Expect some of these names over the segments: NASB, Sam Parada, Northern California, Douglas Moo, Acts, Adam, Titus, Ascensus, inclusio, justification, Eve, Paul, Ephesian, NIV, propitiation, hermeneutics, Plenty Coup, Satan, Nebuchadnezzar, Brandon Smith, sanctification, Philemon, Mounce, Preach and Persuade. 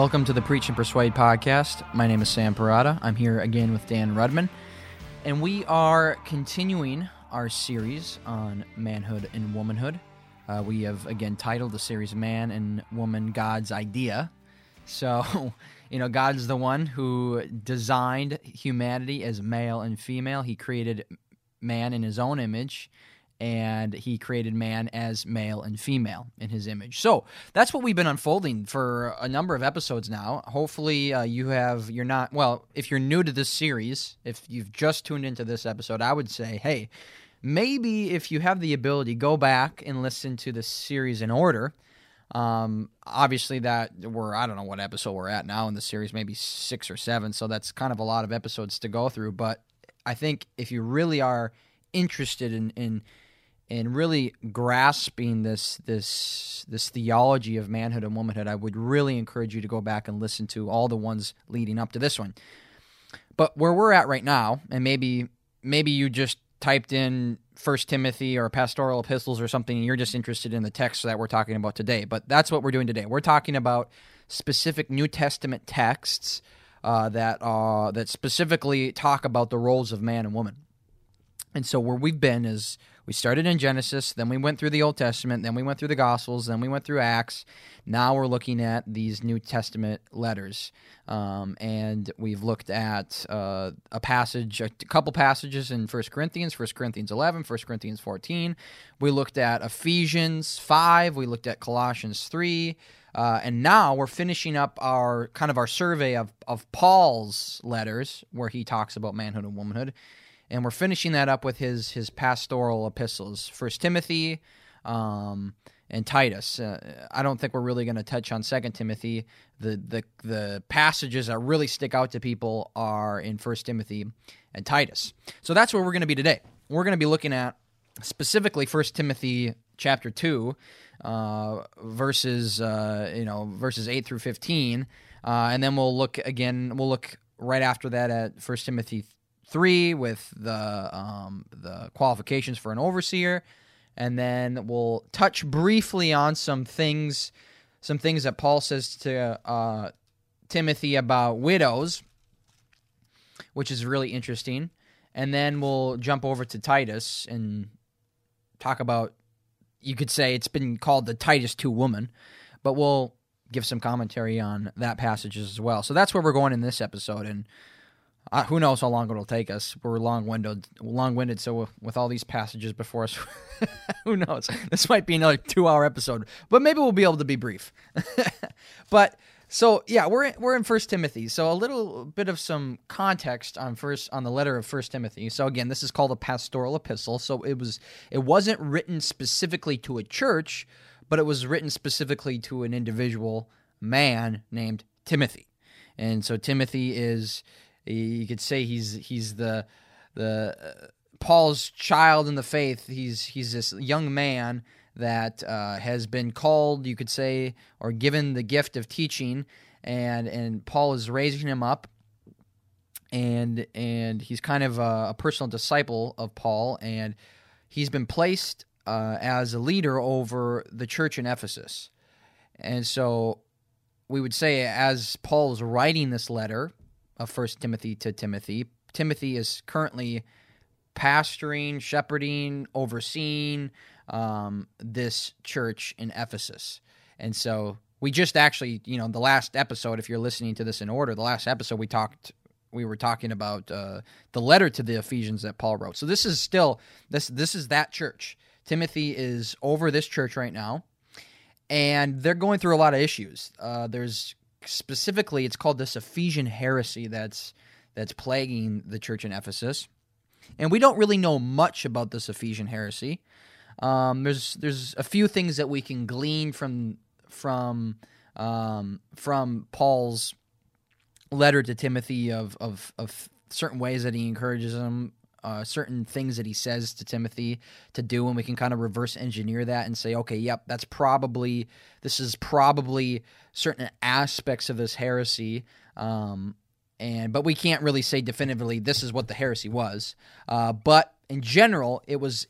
Welcome to the Preach and Persuade podcast. My name is Sam Parada. I'm here again with Dan Rudman, and we are continuing our series on manhood and womanhood. We have, again, titled the series Man and Woman, God's Idea. So, you know, God's the one who designed humanity as male and female. He created man in his own image, and he created man as male and female in his image. So that's what we've been unfolding for a number of episodes now. Hopefully if you're new to this series, if you've just tuned into this episode, I would say, hey, maybe if you have the ability, go back and listen to the series in order. Obviously I don't know what episode we're at now in the series, maybe 6 or 7, so that's kind of a lot of episodes to go through. But I think if you really are interested in really grasping this theology of manhood and womanhood, I would really encourage you to go back and listen to all the ones leading up to this one. But where we're at right now, and maybe you just typed in 1 Timothy or pastoral epistles or something, and you're just interested in the text that we're talking about today. But that's what we're doing today. We're talking about specific New Testament texts that specifically talk about the roles of man and woman. And so where we've been is we started in Genesis, then we went through the Old Testament, then we went through the Gospels, then we went through Acts. Now we're looking at these New Testament letters. And we've looked at a couple passages in 1 Corinthians 11, 1 Corinthians 14. We looked at Ephesians 5. We looked at Colossians 3. And now we're finishing up our survey of Paul's letters where he talks about manhood and womanhood. And we're finishing that up with his pastoral epistles, 1 Timothy and Titus. I don't think we're really going to touch on 2 Timothy. The passages that really stick out to people are in 1 Timothy and Titus. So that's where we're going to be today. We're going to be looking at specifically 1 Timothy chapter 2, verses 8 through 15, and then we'll look right after that at 1 Timothy 3 with the qualifications for an overseer, and then we'll touch briefly on some things that Paul says to Timothy about widows, which is really interesting, and then we'll jump over to Titus and talk about, you could say it's been called the Titus 2 woman, but we'll give some commentary on that passage as well. So that's where we're going in this episode, and who knows how long it'll take us. We're long-winded, so with all these passages before us, who knows? This might be another 2-hour episode, but maybe we'll be able to be brief. But, so, yeah, we're in 1 Timothy, so a little bit of some context on the letter of 1 Timothy. So, again, this is called a pastoral epistle, so it wasn't written specifically to a church, but it was written specifically to an individual man named Timothy. And so Timothy is... You could say he's the Paul's child in the faith. He's this young man that has been called, you could say, or given the gift of teaching, and Paul is raising him up, and he's kind of a personal disciple of Paul, and he's been placed as a leader over the church in Ephesus. And so we would say, as Paul is writing this letter of 1 Timothy to Timothy, Timothy is currently pastoring, shepherding, overseeing this church in Ephesus. And so we just actually, the last episode, if you're listening to this in order, the last episode we were talking about the letter to the Ephesians that Paul wrote. So this is still, this is that church. Timothy is over this church right now, and they're going through a lot of issues. Specifically, it's called this Ephesian heresy that's plaguing the church in Ephesus, and we don't really know much about this Ephesian heresy. There's a few things that we can glean from Paul's letter to Timothy of certain ways that he encourages him, certain things that he says to Timothy to do, and we can kind of reverse engineer that and say, okay, yep, this is probably certain aspects of this heresy, but we can't really say definitively this is what the heresy was. But in general, it was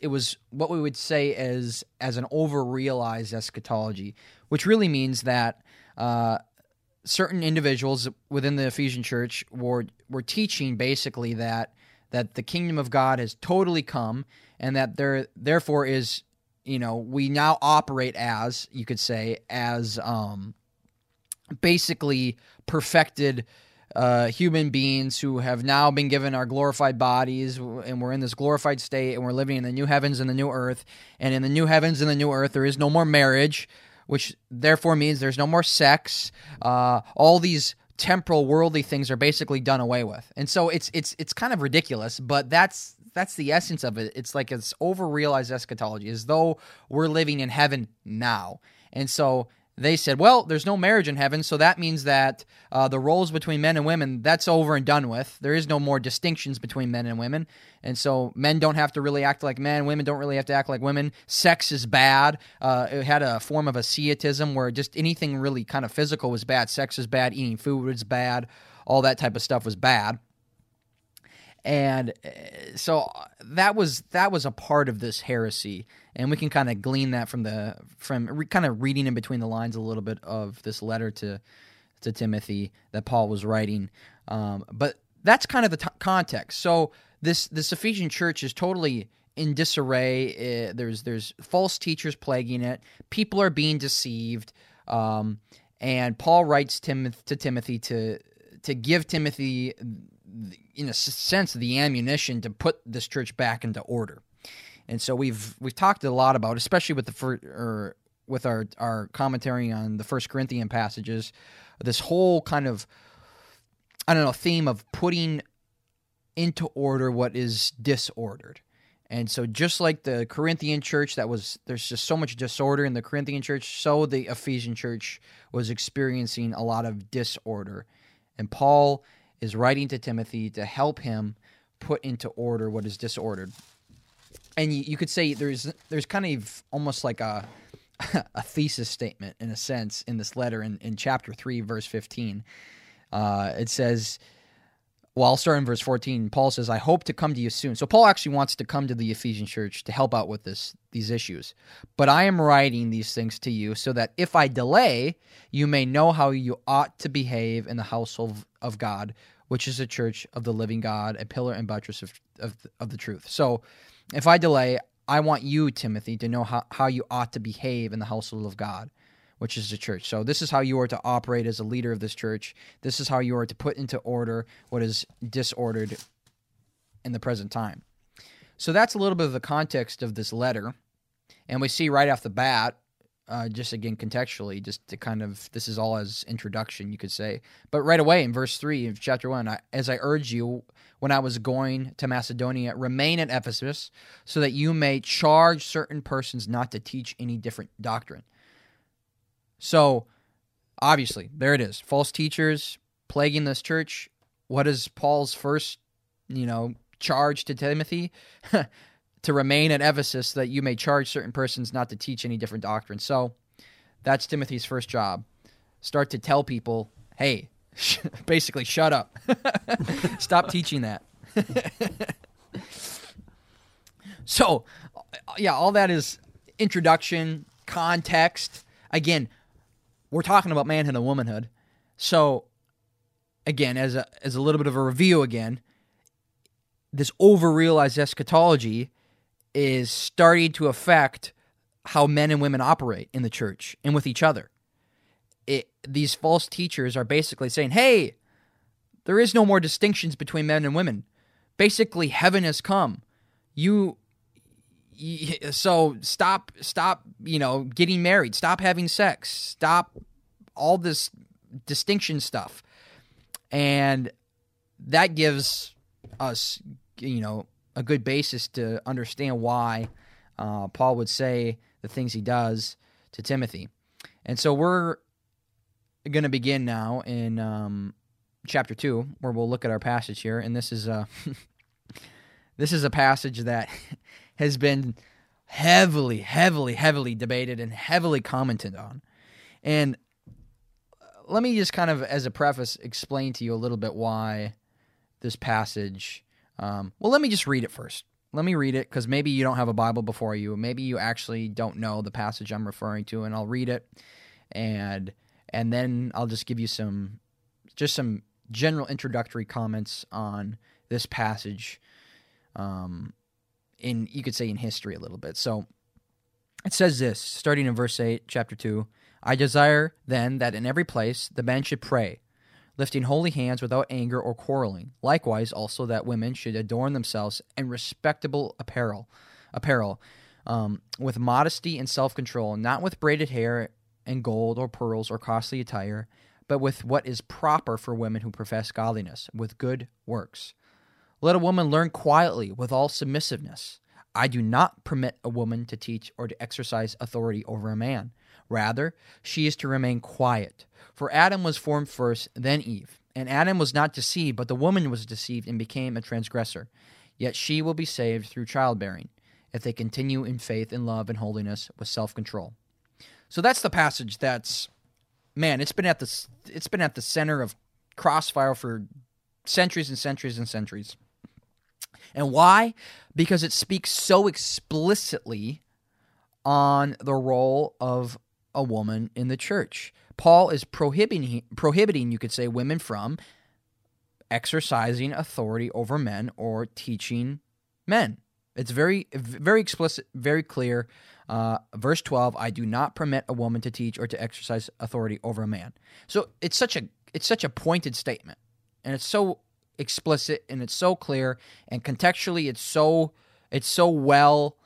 what we would say as an over-realized eschatology, which really means that certain individuals within the Ephesian church were teaching basically that the kingdom of God has totally come, and that there therefore is, you know, we now operate as, you could say, as basically perfected human beings who have now been given our glorified bodies, and we're in this glorified state, and we're living in the new heavens and the new earth. And in the new heavens and the new earth, there is no more marriage, which therefore means there's no more sex. All these temporal, worldly things are basically done away with. And so it's kind of ridiculous, but that's the essence of it. It's like it's over-realized eschatology, as though we're living in heaven now. And so they said, well, there's no marriage in heaven, so that means that the roles between men and women, that's over and done with. There is no more distinctions between men and women, and so men don't have to really act like men, women don't really have to act like women. Sex is bad. It had a form of ascetism where just anything really kind of physical was bad. Sex is bad, eating food was bad, all that type of stuff was bad. And so that was a part of this heresy, and we can kind of glean that from kind of reading in between the lines a little bit of this letter to Timothy that Paul was writing. But that's kind of the context. So this Ephesian church is totally in disarray. There's false teachers plaguing it. People are being deceived, and Paul writes to Timothy to give Timothy, in a sense, the ammunition to put this church back into order. And so we've talked a lot about, especially with our commentary on the 1 Corinthians passages, this whole kind of, I don't know, theme of putting into order what is disordered. And so just like the Corinthian church, there's just so much disorder in the Corinthian church, so the Ephesian church was experiencing a lot of disorder. And Paul is writing to Timothy to help him put into order what is disordered. And you could say there's kind of almost like a thesis statement, in a sense, in this letter in chapter 3, verse 15. It says, well, I'll start in verse 14. Paul says, I hope to come to you soon. So Paul actually wants to come to the Ephesian church to help out with these issues. But I am writing these things to you so that if I delay, you may know how you ought to behave in the household of God, which is a church of the living God, a pillar and buttress of the truth. So if I delay, I want you, Timothy, to know how you ought to behave in the household of God, which is the church. So this is how you are to operate as a leader of this church. This is how you are to put into order what is disordered in the present time. So that's a little bit of the context of this letter. And we see right off the bat, just again contextually, just to kind of, this is all as introduction, you could say. But right away in verse 3 of chapter 1, as I urge you when I was going to Macedonia, remain at Ephesus so that you may charge certain persons not to teach any different doctrine. So, obviously, there it is. False teachers plaguing this church. What is Paul's first, charge to Timothy? To remain at Ephesus that you may charge certain persons not to teach any different doctrine. So, that's Timothy's first job. Start to tell people, hey, basically shut up. Stop teaching that. So, yeah, all that is introduction, context. Again, we're talking about manhood and womanhood. So, again, as a little bit of a review again, this over-realized eschatology is starting to affect how men and women operate in the church and with each other. These false teachers are basically saying, hey, there is no more distinctions between men and women. Basically, heaven has come. So stop, getting married. Stop having sex. Stop all this distinction stuff. And that gives us, a good basis to understand why Paul would say the things he does to Timothy. And so we're going to begin now in chapter 2, where we'll look at our passage here. And this is a passage that has been heavily, heavily, heavily debated and heavily commented on. And let me just kind of, as a preface, explain to you a little bit why this passage... let me just read it first. Let me read it, because maybe you don't have a Bible before you. Maybe you actually don't know the passage I'm referring to, and I'll read it, and And then I'll just give you some general introductory comments on this passage in history a little bit. So it says this, starting in verse 8, chapter 2, I desire then that in every place the men should pray, lifting holy hands without anger or quarreling. Likewise also that women should adorn themselves in respectable apparel, with modesty and self-control, not with braided hair and gold or pearls or costly attire, but with what is proper for women who profess godliness, with good works. Let a woman learn quietly with all submissiveness. I do not permit a woman to teach or to exercise authority over a man. Rather, she is to remain quiet. For Adam was formed first, then Eve. And Adam was not deceived, but the woman was deceived and became a transgressor. Yet she will be saved through childbearing, if they continue in faith and love and holiness with self-control. So that's the passage that's, man, it's been at the center of crossfire for centuries and centuries and centuries. And why? Because it speaks so explicitly on the role of a woman in the church. Paul is prohibiting, you could say, women from exercising authority over men or teaching men. It's very, very explicit, very clear. Verse 12: I do not permit a woman to teach or to exercise authority over a man. So it's such a pointed statement, and it's so explicit, and it's so clear, and contextually it's so well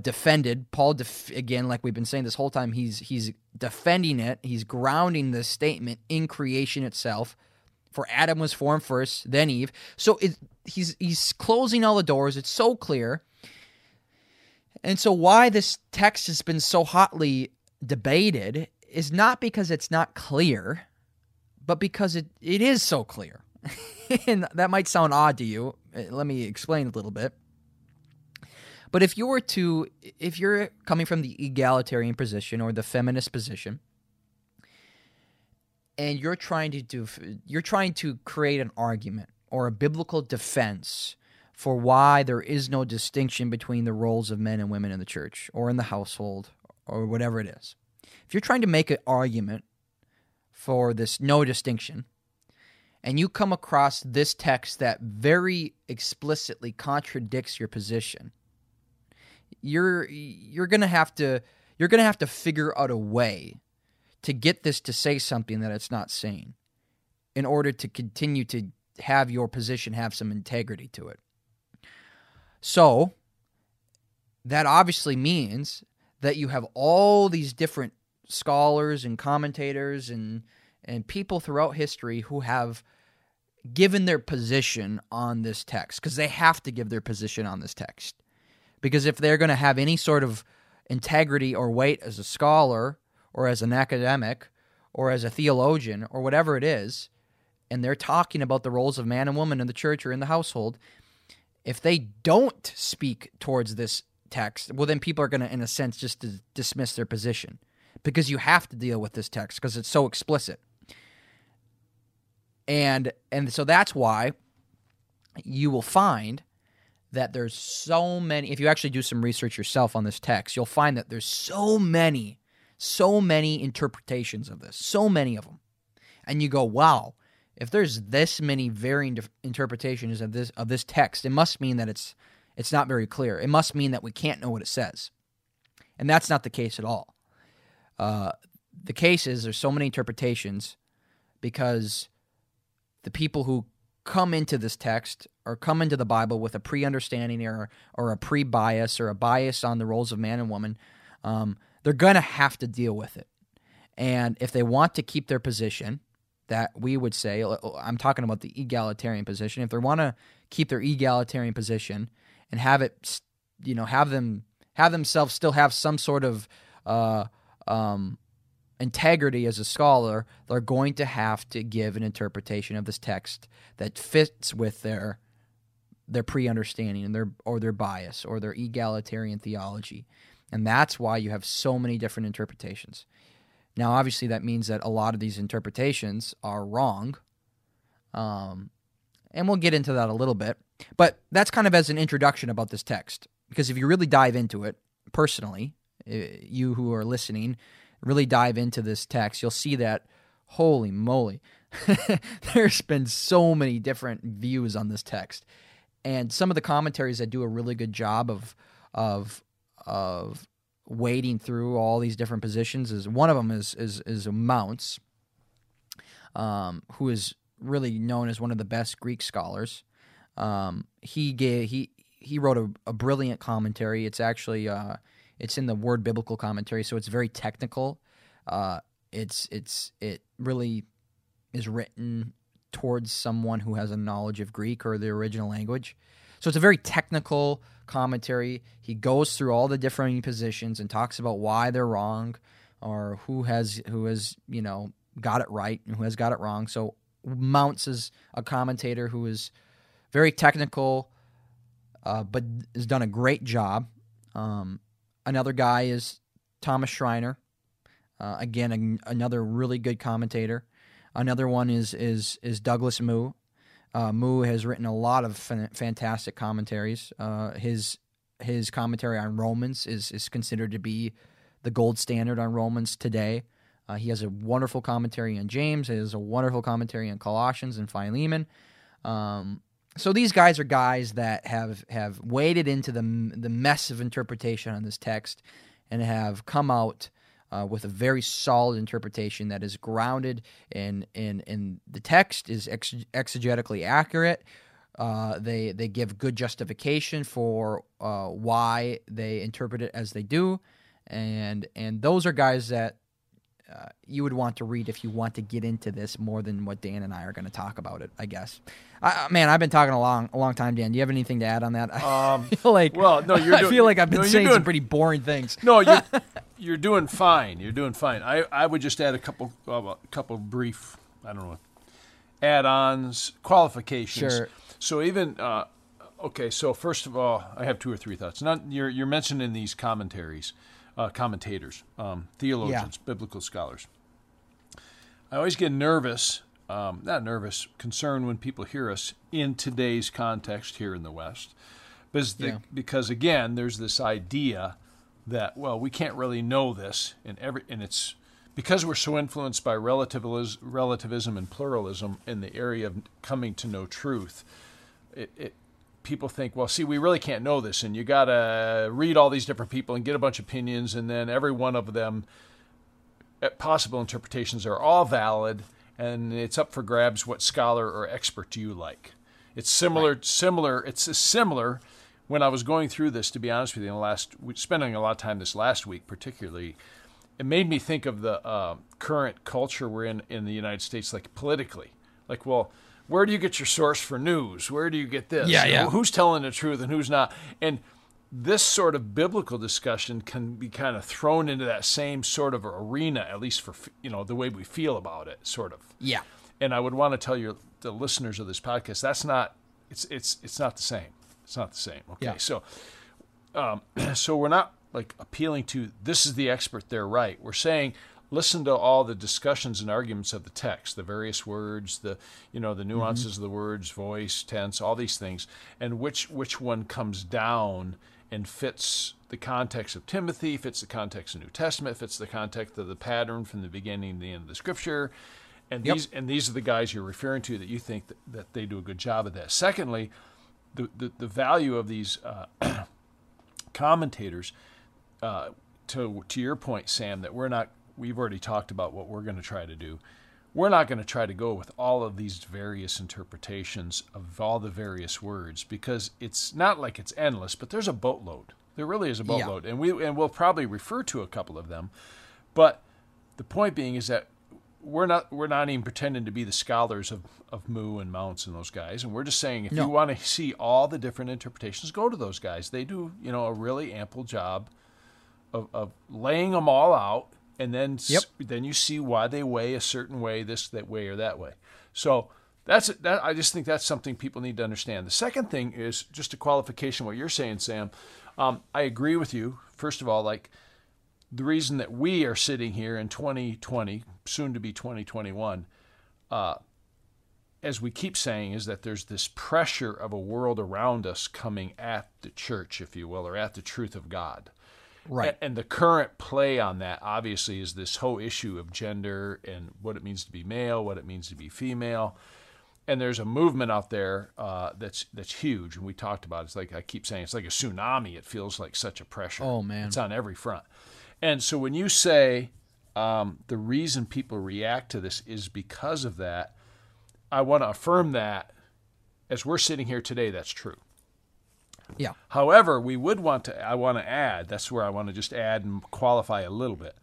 defended. Paul, again, like we've been saying this whole time, he's defending it. He's grounding this statement in creation itself. For Adam was formed first, then Eve. So he's closing all the doors. It's so clear. And so why this text has been so hotly debated is not because it's not clear, but because it is so clear. And that might sound odd to you. Let me explain a little bit. But if you're coming from the egalitarian position or the feminist position, and you're trying to create an argument or a biblical defense for why there is no distinction between the roles of men and women in the church or in the household or whatever it is. If you're trying to make an argument for this no distinction, and you come across this text that very explicitly contradicts your position, you're gonna have to figure out a way to get this to say something that it's not saying in order to continue to have your position have some integrity to it. So that obviously means that you have all these different scholars and commentators and people throughout history who have given their position on this text, because they have to give their position on this text. Because if they're going to have any sort of integrity or weight as a scholar, or as an academic, or as a theologian, or whatever it is, and they're talking about the roles of man and woman in the church or in the household, if they don't speak towards this text, well, then people are going to, in a sense, just dismiss their position, because you have to deal with this text, because it's so explicit. And so that's why you will find that there's so many, if you actually do some research yourself on this text, you'll find that there's so many interpretations of this, so many of them. And you go, wow, if there's this many varying interpretations of this text, it must mean that it's not very clear. It must mean that we can't know what it says. And that's not the case at all. The case is there's so many interpretations because the people who come into this text or come into the Bible with a pre-understanding or a pre-bias or a bias on the roles of man and woman, they're going to have to deal with it. And if they want to keep their position, that we would say, I'm talking about the egalitarian position, if they want to keep their egalitarian position and have it, you know, have themselves still have some sort of integrity as a scholar, they're going to have to give an interpretation of this text that fits with their pre-understanding and their bias or their egalitarian theology. And that's why you have so many different interpretations. Now, obviously, that means that a lot of these interpretations are wrong. And we'll get into that a little bit. But that's kind of as an introduction about this text. Because if you really dive into it, personally, you who are listening, really dive into this text, you'll see that Holy moly. There's been so many different views on this text. And some of the commentaries that do a really good job of wading through all these different positions is one of them is Mounce, who is really known as one of the best Greek scholars. He wrote a brilliant commentary. It's actually it's in the Word Biblical Commentary, so it's very technical. It really is written towards someone who has a knowledge of Greek or the original language. So it's a very technical commentary. He goes through all the different positions and talks about why they're wrong or who has got it right and who has got it wrong. So Mounce is a commentator who is very technical, but has done a great job. Another guy is Thomas Schreiner. Again, another really good commentator. Another one is Douglas Moo. Moo has written a lot of fantastic commentaries. His commentary on Romans is considered to be the gold standard on Romans today. He has a wonderful commentary on James. He has a wonderful commentary on Colossians and Philemon. So these guys are guys that have waded into the mess of interpretation on this text and have come out with a very solid interpretation that is grounded in the text, is exegetically accurate. They give good justification for why they interpret it as they do, and those are guys that you would want to read if you want to get into this more than what Dan and I are going to talk about it, I guess. I've been talking a long time, Dan. Do you have anything to add on that? I feel like, I've been saying some pretty boring things. No, you're doing fine. You're doing fine. I would just add a couple brief, add-ons, qualifications. Sure. So even so first of all, I have two or three thoughts. You're mentioning these commentators, theologians, biblical scholars. I always get concerned when people hear us in today's context here in the West, because again, there's this idea that, well, we can't really know this, and it's because we're so influenced by relativism and pluralism in the area of coming to know truth. People think, well, see, we really can't know this, and you got to read all these different people and get a bunch of opinions, and then every one of them, possible interpretations are all valid, and it's up for grabs what scholar or expert do you like. It's similar. Right. It's similar. When I was going through this, to be honest with you, spending a lot of time this last week particularly, it made me think of the current culture we're in the United States, like politically. Like, well, where do you get your source for news? Where do you get this? Yeah. Who's telling the truth and who's not? And this sort of biblical discussion can be kind of thrown into that same sort of arena, at least for the way we feel about it, sort of. Yeah. And I would want to tell the listeners of this podcast, that's not. It's not the same. It's not the same. Okay, yeah. So we're not like appealing to this is the expert, they're right. We're saying listen to all the discussions and arguments of the text, the various words, the nuances of the words, voice, tense, all these things, and which one comes down and fits the context of Timothy, fits the context of the New Testament, fits the context of the pattern from the beginning to the end of the Scripture, and these are the guys you're referring to that you think that they do a good job of that. Secondly, the value of these commentators, to your point, Sam, that we've already talked about what we're going to try to do. We're not going to try to go with all of these various interpretations of all the various words, because it's not like it's endless, but there's a boatload. There really is a boatload. Yeah. And we'll probably refer to a couple of them. But the point being is that we're not even pretending to be the scholars of Moo and Mounce and those guys. And we're just saying, if you want to see all the different interpretations, go to those guys. They do, a really ample job of laying them all out. And then, then you see why they weigh a certain way, this, that way, or that way. So that. I just think that's something people need to understand. The second thing is just a qualification of what you're saying, Sam. I agree with you. First of all, like the reason that we are sitting here in 2020, soon to be 2021, as we keep saying, is that there's this pressure of a world around us coming at the church, if you will, or at the truth of God. Right. And the current play on that, obviously, is this whole issue of gender and what it means to be male, what it means to be female. And there's a movement out there that's huge, and we talked about it. It's like I keep saying, it's like a tsunami. It feels like such a pressure. Oh, man. It's on every front. And so when you say the reason people react to this is because of that, I want to affirm that as we're sitting here today, that's true. Yeah. However, we would want to, I want to add, that's where I want to just add and qualify a little bit.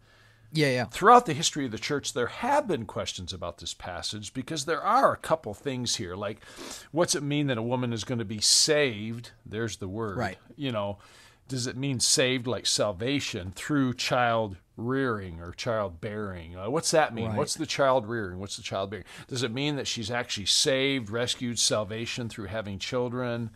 Yeah, yeah. Throughout the history of the church, there have been questions about this passage because there are a couple things here. Like, what's it mean that a woman is going to be saved? There's the word. Right. You know, does it mean saved like salvation through child rearing or child bearing? What's that mean? Right. What's the child rearing? What's the child bearing? Does it mean that she's actually saved, rescued, salvation through having children?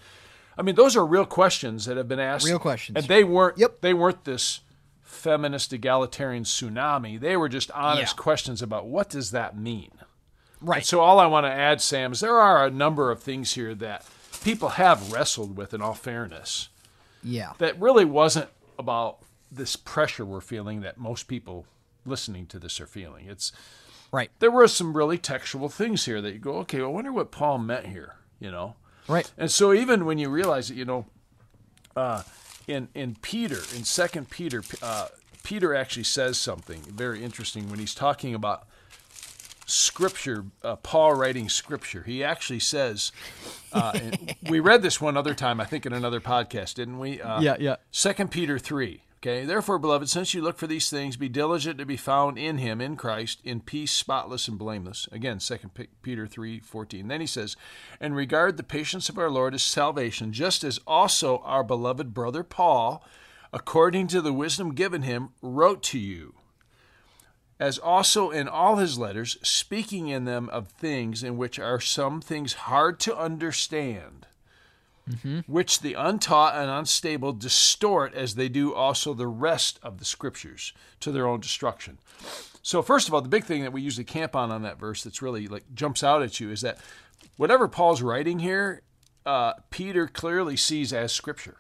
I mean, those are real questions that have been asked. Real questions. And they weren't, yep. They weren't this feminist egalitarian tsunami. They were just honest questions about what does that mean? Right. And so all I want to add, Sam, is there are a number of things here that people have wrestled with in all fairness. Yeah. That really wasn't about this pressure we're feeling that most people listening to this are feeling. It's right. There were some really textual things here that you go, okay, well, I wonder what Paul meant here, you know? Right. And so even when you realize that, you know, in Peter, in 2 Peter, Peter actually says something very interesting when he's talking about Scripture, Paul writing Scripture. He actually says, we read this one other time, I think in another podcast, didn't we? Yeah. 2 Peter 3, okay? Therefore, beloved, since you look for these things, be diligent to be found in him, in Christ, in peace, spotless, and blameless. Again, 2 Peter 3:14. Then he says, and regard the patience of our Lord as salvation, just as also our beloved brother Paul, according to the wisdom given him, wrote to you. As also in all his letters, speaking in them of things in which are some things hard to understand, which the untaught and unstable distort, as they do also the rest of the Scriptures, to their own destruction. So first of all, the big thing that we usually camp on that verse that's really like jumps out at you is that whatever Paul's writing here, Peter clearly sees as Scripture.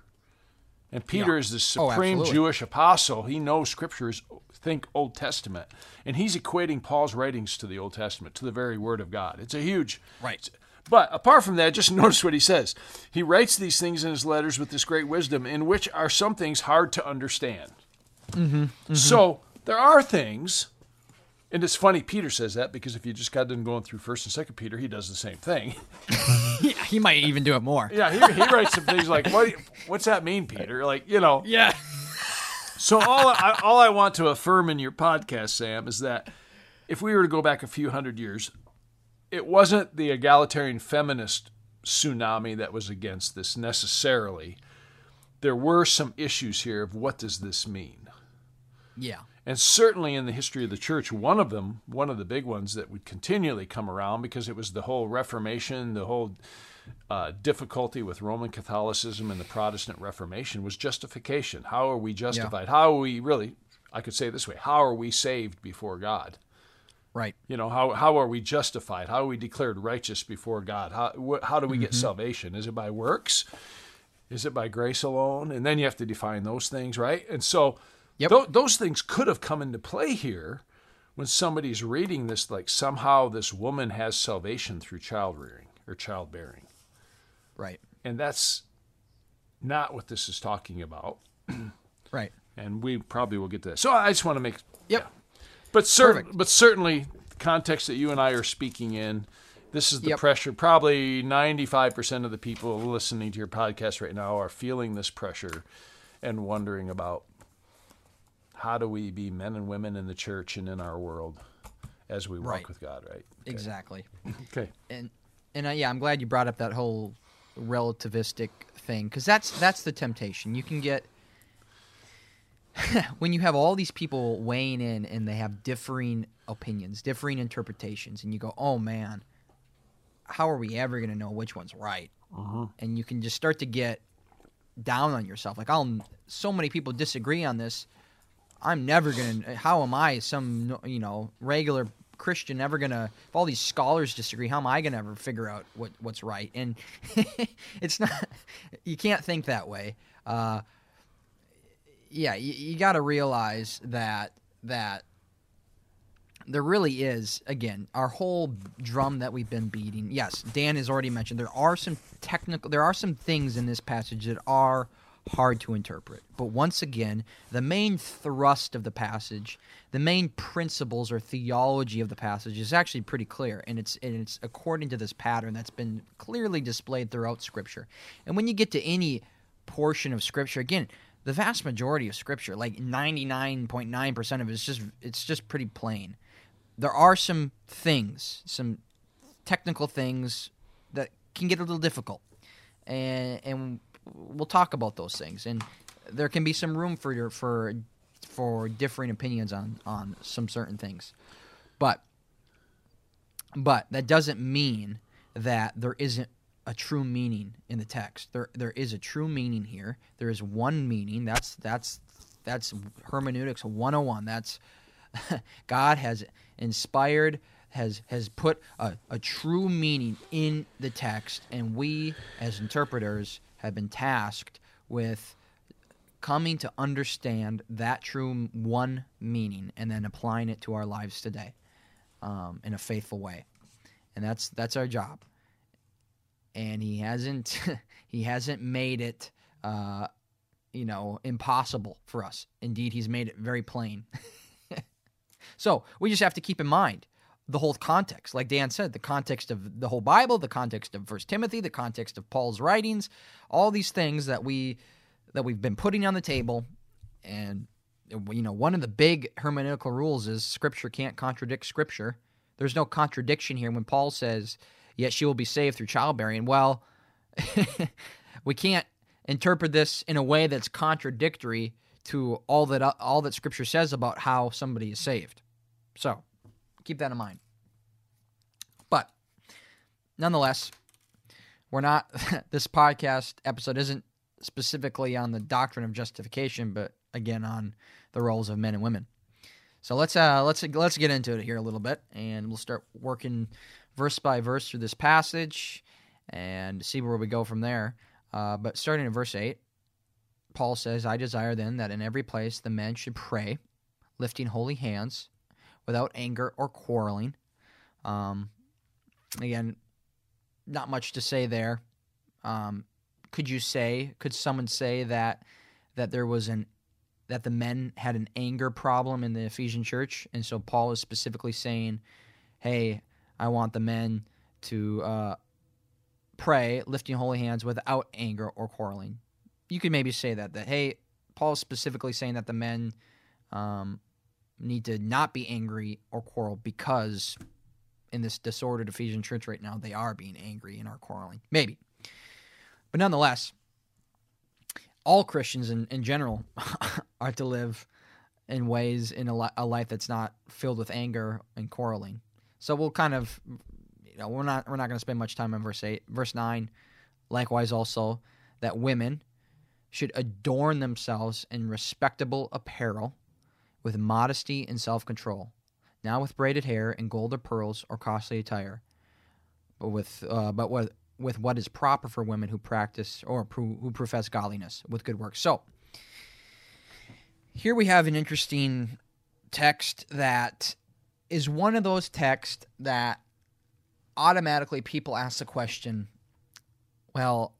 And Peter is the supreme Jewish apostle. He knows Scripture is, think, Old Testament. And he's equating Paul's writings to the Old Testament, to the very Word of God. It's a huge... Right. But apart from that, just notice what he says. He writes these things in his letters with this great wisdom, in which are some things hard to understand. So there are things... And it's funny Peter says that, because if you just got done going through 1st and 2nd Peter, he does the same thing. He might even do it more. He writes some things like, what's that mean, Peter? Like, you know. Yeah. So all I want to affirm in your podcast, Sam, is that if we were to go back a few hundred years, it wasn't the egalitarian feminist tsunami that was against this necessarily. There were some issues here of what does this mean? Yeah. And certainly in the history of the church, one of them, one of the big ones that would continually come around, because it was the whole Reformation, the whole difficulty with Roman Catholicism and the Protestant Reformation, was justification. How are we justified? Yeah. How are we really, I could say it this way, how are we saved before God? Right. You know, how are we justified? How are we declared righteous before God? How do we get salvation? Is it by works? Is it by grace alone? And then you have to define those things, right? And so... Yep. Those things could have come into play here when somebody's reading this, like somehow this woman has salvation through child rearing or childbearing. Right. And that's not what this is talking about. Right. And we probably will get to that. So I just want to make... Yep. Yeah. But certainly the context that you and I are speaking in, this is the pressure. Probably 95% of the people listening to your podcast right now are feeling this pressure and wondering about, how do we be men and women in the church and in our world as we walk with God, right? Okay. Exactly. Okay. And yeah, I'm glad you brought up that whole relativistic thing, because that's the temptation. You can get when you have all these people weighing in and they have differing opinions, differing interpretations, and you go, oh, man, how are we ever going to know which one's right? And you can just start to get down on yourself. Like, so many people disagree on this. I'm never going to, how am I, some, you know, regular Christian ever going to, if all these scholars disagree, how am I going to ever figure out what's right? And it's not, you can't think that way. yeah, you got to realize that there really is, again, our whole drum that we've been beating. Yes, Dan has already mentioned there are some things in this passage that are hard to interpret. But once again, the main thrust of the passage, the main principles or theology of the passage is actually pretty clear, and it's according to this pattern that's been clearly displayed throughout Scripture. And when you get to any portion of Scripture, again, the vast majority of Scripture, like 99.9% of it, it's just pretty plain. There are some things, some technical things that can get a little difficult, and we'll talk about those things. And there can be some room for differing opinions on some certain things, but that doesn't mean that there isn't a true meaning in the text. There is a true meaning here. There is one meaning. That's hermeneutics 101. That's God has inspired, has put a true meaning in the text, and we as interpreters have been tasked with coming to understand that true one meaning and then applying it to our lives today in a faithful way. And that's our job. And he hasn't made it, impossible for us. Indeed, he's made it very plain. So we just have to keep in mind the whole context. Like Dan said, the context of the whole Bible, the context of 1 Timothy, the context of Paul's writings, all these things that we've been putting on the table. And, one of the big hermeneutical rules is Scripture can't contradict Scripture. There's no contradiction here when Paul says, yet she will be saved through childbearing. Well, we can't interpret this in a way that's contradictory to all that Scripture says about how somebody is saved. So, keep that in mind. But, nonetheless, we're not. This podcast episode isn't specifically on the doctrine of justification, but again on the roles of men and women. So let's get into it here a little bit, and we'll start working verse by verse through this passage and see where we go from there. But starting in verse 8, Paul says, I desire then that in every place the men should pray, lifting holy hands, without anger or quarreling. Again, not much to say there. Could someone say that there was that the men had an anger problem in the Ephesian church, and so Paul is specifically saying, hey, I want the men to pray, lifting holy hands without anger or quarreling. You could maybe say that hey, Paul's specifically saying that the men need to not be angry or quarrel because in this disordered Ephesian church right now, they are being angry and are quarreling. Maybe. But nonetheless, all Christians in general are to live in ways in a life that's not filled with anger and quarreling. So we'll kind of, we're not going to spend much time on verse 8. Verse 9, likewise also, that women should adorn themselves in respectable apparel with modesty and self-control, not with braided hair and gold or pearls or costly attire, but with what is proper for women who practice or who profess godliness with good works. So here we have an interesting text that is one of those texts that automatically people ask the question, well,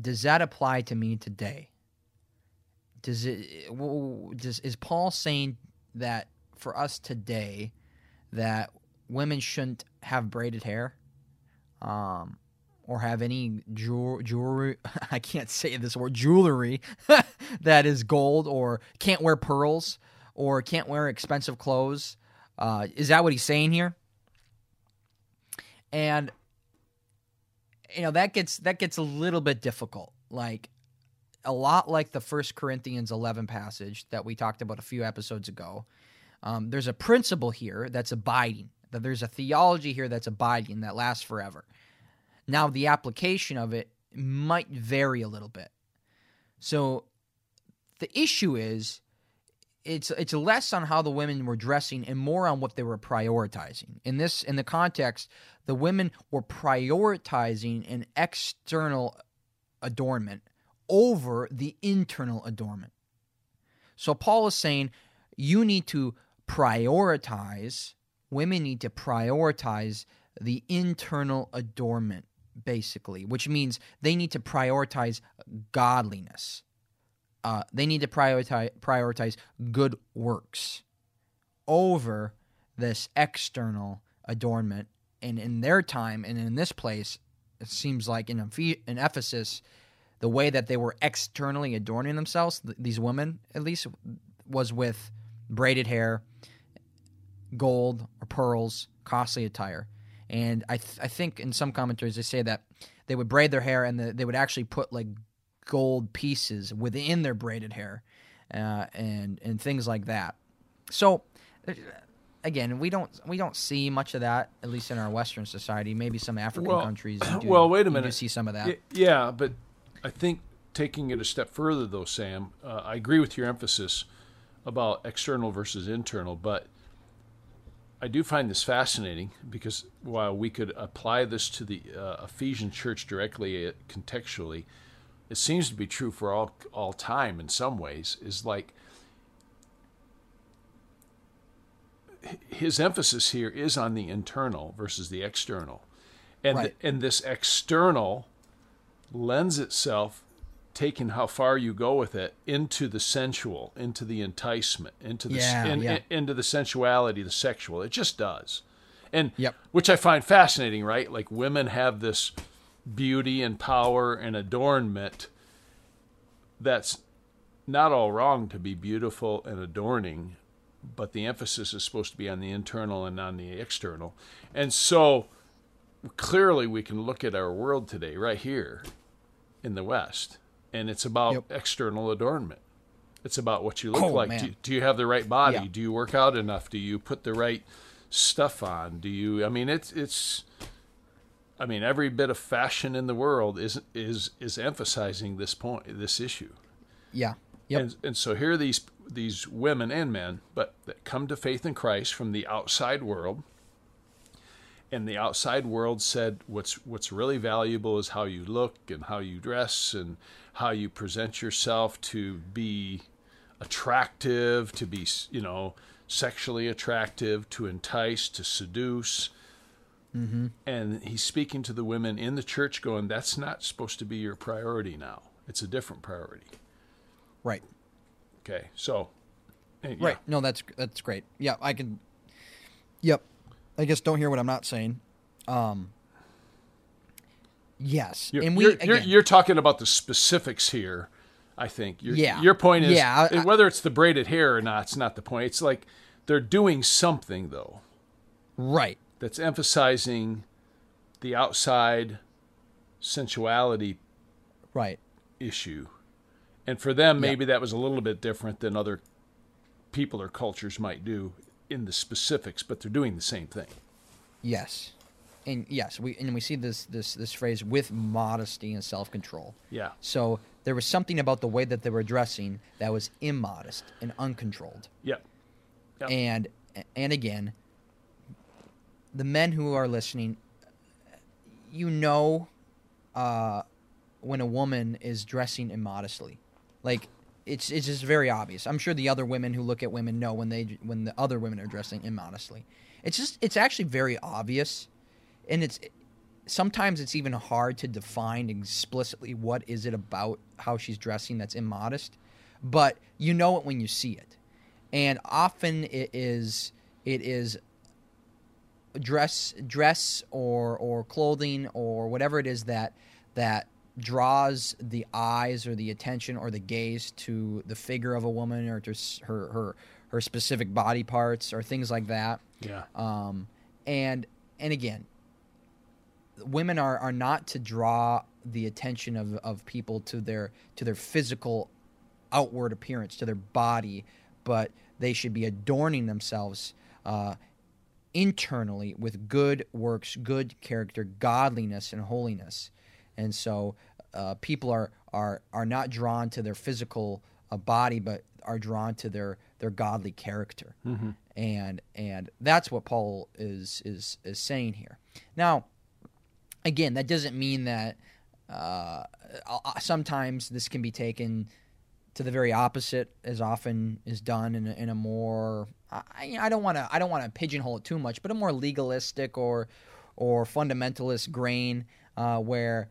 does that apply to me today? Is Paul saying that for us today that women shouldn't have braided hair or have any jewelry? I can't say this word, jewelry that is gold, or can't wear pearls, or can't wear expensive clothes. Is that what he's saying here? And that gets a little bit difficult, like a lot like the 1 Corinthians 11 passage that we talked about a few episodes ago. There's a principle here that's abiding, that there's a theology here that's abiding that lasts forever. Now the application of it might vary a little bit. So the issue is, It's less on how the women were dressing and more on what they were prioritizing. In the context, the women were prioritizing an external adornment over the internal adornment. So Paul is saying you need to prioritize, women need to prioritize the internal adornment, basically, which means they need to prioritize godliness. They need to prioritize good works over this external adornment. And in their time and in this place, it seems like in Ephesus, the way that they were externally adorning themselves, these women at least, was with braided hair, gold or pearls, costly attire. And I think in some commentaries they say that they would braid their hair and they would actually put like gold pieces within their braided hair and things like that. So again, we don't see much of that, at least in our Western society. Maybe some African countries do see some of that. Yeah, but I think taking it a step further though, Sam, I agree with your emphasis about external versus internal, but I do find this fascinating because while we could apply this to the Ephesian church directly contextually, it seems to be true for all time in some ways, is like his emphasis here is on the internal versus the external. And right. And this external lends itself, taking how far you go with it, into the sensual, into the enticement, into the sensuality, the sexual. It just does. And which I find fascinating, right? Like women have this beauty and power and adornment. That's not all wrong to be beautiful and adorning, but the emphasis is supposed to be on the internal and on the external. And so clearly we can look at our world today right here in the West, and it's about external adornment. It's about what you look like. Do you have the right body? Yeah. Do you work out enough? Do you put the right stuff on? Do you? I mean, every bit of fashion in the world is emphasizing this point, this issue. Yeah. Yep. And so here are these women and men, but that come to faith in Christ from the outside world, and the outside world said what's really valuable is how you look and how you dress and how you present yourself to be attractive, to be, sexually attractive, to entice, to seduce. Mm-hmm. And he's speaking to the women in the church going, that's not supposed to be your priority now. It's a different priority. Right. Okay. So. Yeah. Right. No, that's great. Yeah, I can. Yep. I guess don't hear what I'm not saying. Yes, you're talking about the specifics here. I think your point is whether it's the braided hair or not. It's not the point. It's like they're doing something though, right? That's emphasizing the outside sensuality, right? Issue, and for them maybe that was a little bit different than other people or cultures might do in the specifics, but they're doing the same thing. Yes. And yes, we see this phrase, with modesty and self-control. Yeah. So there was something about the way that they were dressing that was immodest and uncontrolled. Yeah. Yep. And again, the men who are listening, when a woman is dressing immodestly, like it's just very obvious. I'm sure the other women who look at women know when the other women are dressing immodestly. It's actually very obvious, and sometimes it's even hard to define explicitly what is it about how she's dressing that's immodest, but you know it when you see it. And often it is dress or clothing or whatever it is that draws the eyes or the attention or the gaze to the figure of a woman or to her specific body parts or things like that. Yeah. And again, women are not to draw the attention of people to their physical outward appearance, to their body, but they should be adorning themselves internally with good works, good character, godliness, and holiness. And so people are not drawn to their physical body, but are drawn to their godly character. Mm-hmm. And that's what Paul is saying here. Now, again, that doesn't mean that sometimes this can be taken to the very opposite as often is done in a more I don't want to pigeonhole it too much, but a more legalistic or fundamentalist grain where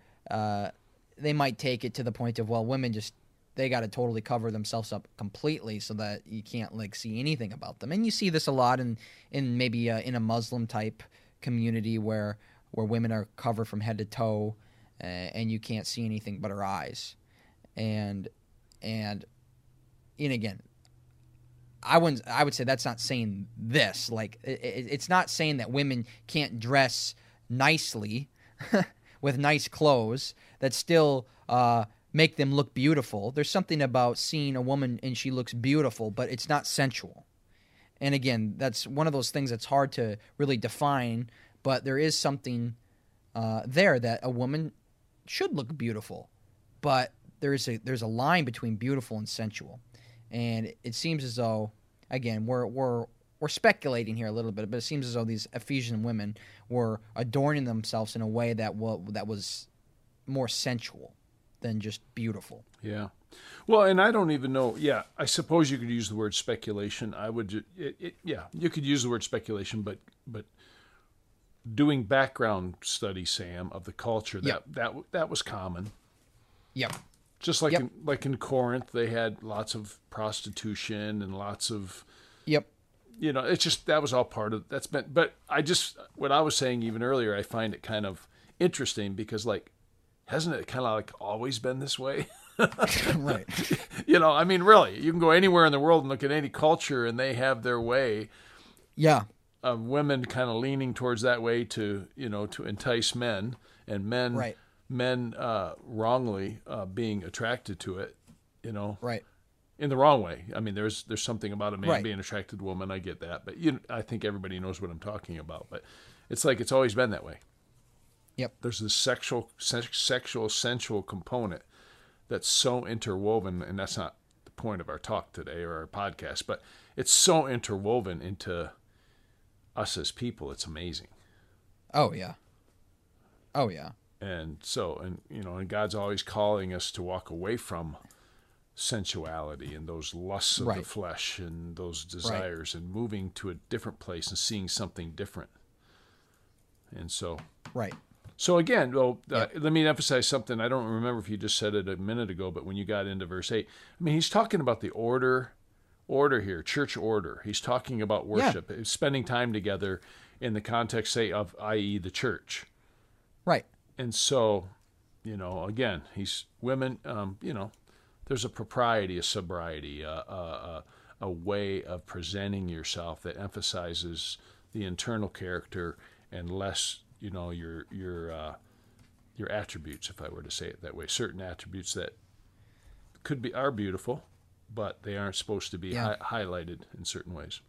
they might take it to the point of, well, women just, they got to totally cover themselves up completely so that you can't like see anything about them. And you see this a lot in maybe in a Muslim type community where women are covered from head to toe and you can't see anything but her eyes. And again, I would say that's not saying this. Like it's not saying that women can't dress nicely with nice clothes that still make them look beautiful. There's something about seeing a woman and she looks beautiful, but it's not sensual. And again, that's one of those things that's hard to really define, but there is something there that a woman should look beautiful, but there's a line between beautiful and sensual. And it seems as though, again, we're speculating here a little bit, but it seems as though these Ephesian women were adorning themselves in a way that was more sensual than just beautiful. Yeah. Well, and I don't even know. Yeah, I suppose you could use the word speculation. I would. Yeah, you could use the word speculation, but doing background study, Sam, of the culture that was common. Yep. Just like in Corinth, they had lots of prostitution and lots of, it's just, that was all part of, but I just, what I was saying even earlier, I find it kind of interesting because like, hasn't it kind of like always been this way? Right. I mean, really, you can go anywhere in the world and look at any culture and they have their way. Yeah. Of women kind of leaning towards that way to entice men and men. Right. Men wrongly being attracted to it, right, in the wrong way. I mean, there's something about a man being attracted to a woman. I get that, but I think everybody knows what I'm talking about. But it's like it's always been that way. Yep. There's this sensual component that's so interwoven, and that's not the point of our talk today or our podcast, but it's so interwoven into us as people. It's amazing. Oh yeah. And so, and God's always calling us to walk away from sensuality and those lusts of the flesh and those desires and moving to a different place and seeing something different. And so, So again, let me emphasize something. I don't remember if you just said it a minute ago, but when you got into verse 8, I mean, he's talking about the order here, church order. He's talking about worship, spending time together in the context, say, of, i.e., the church. Right. And so, again, he's women. There's a propriety, a sobriety, a way of presenting yourself that emphasizes the internal character and less, your attributes. If I were to say it that way, certain attributes that are beautiful, but they aren't supposed to be highlighted in certain ways.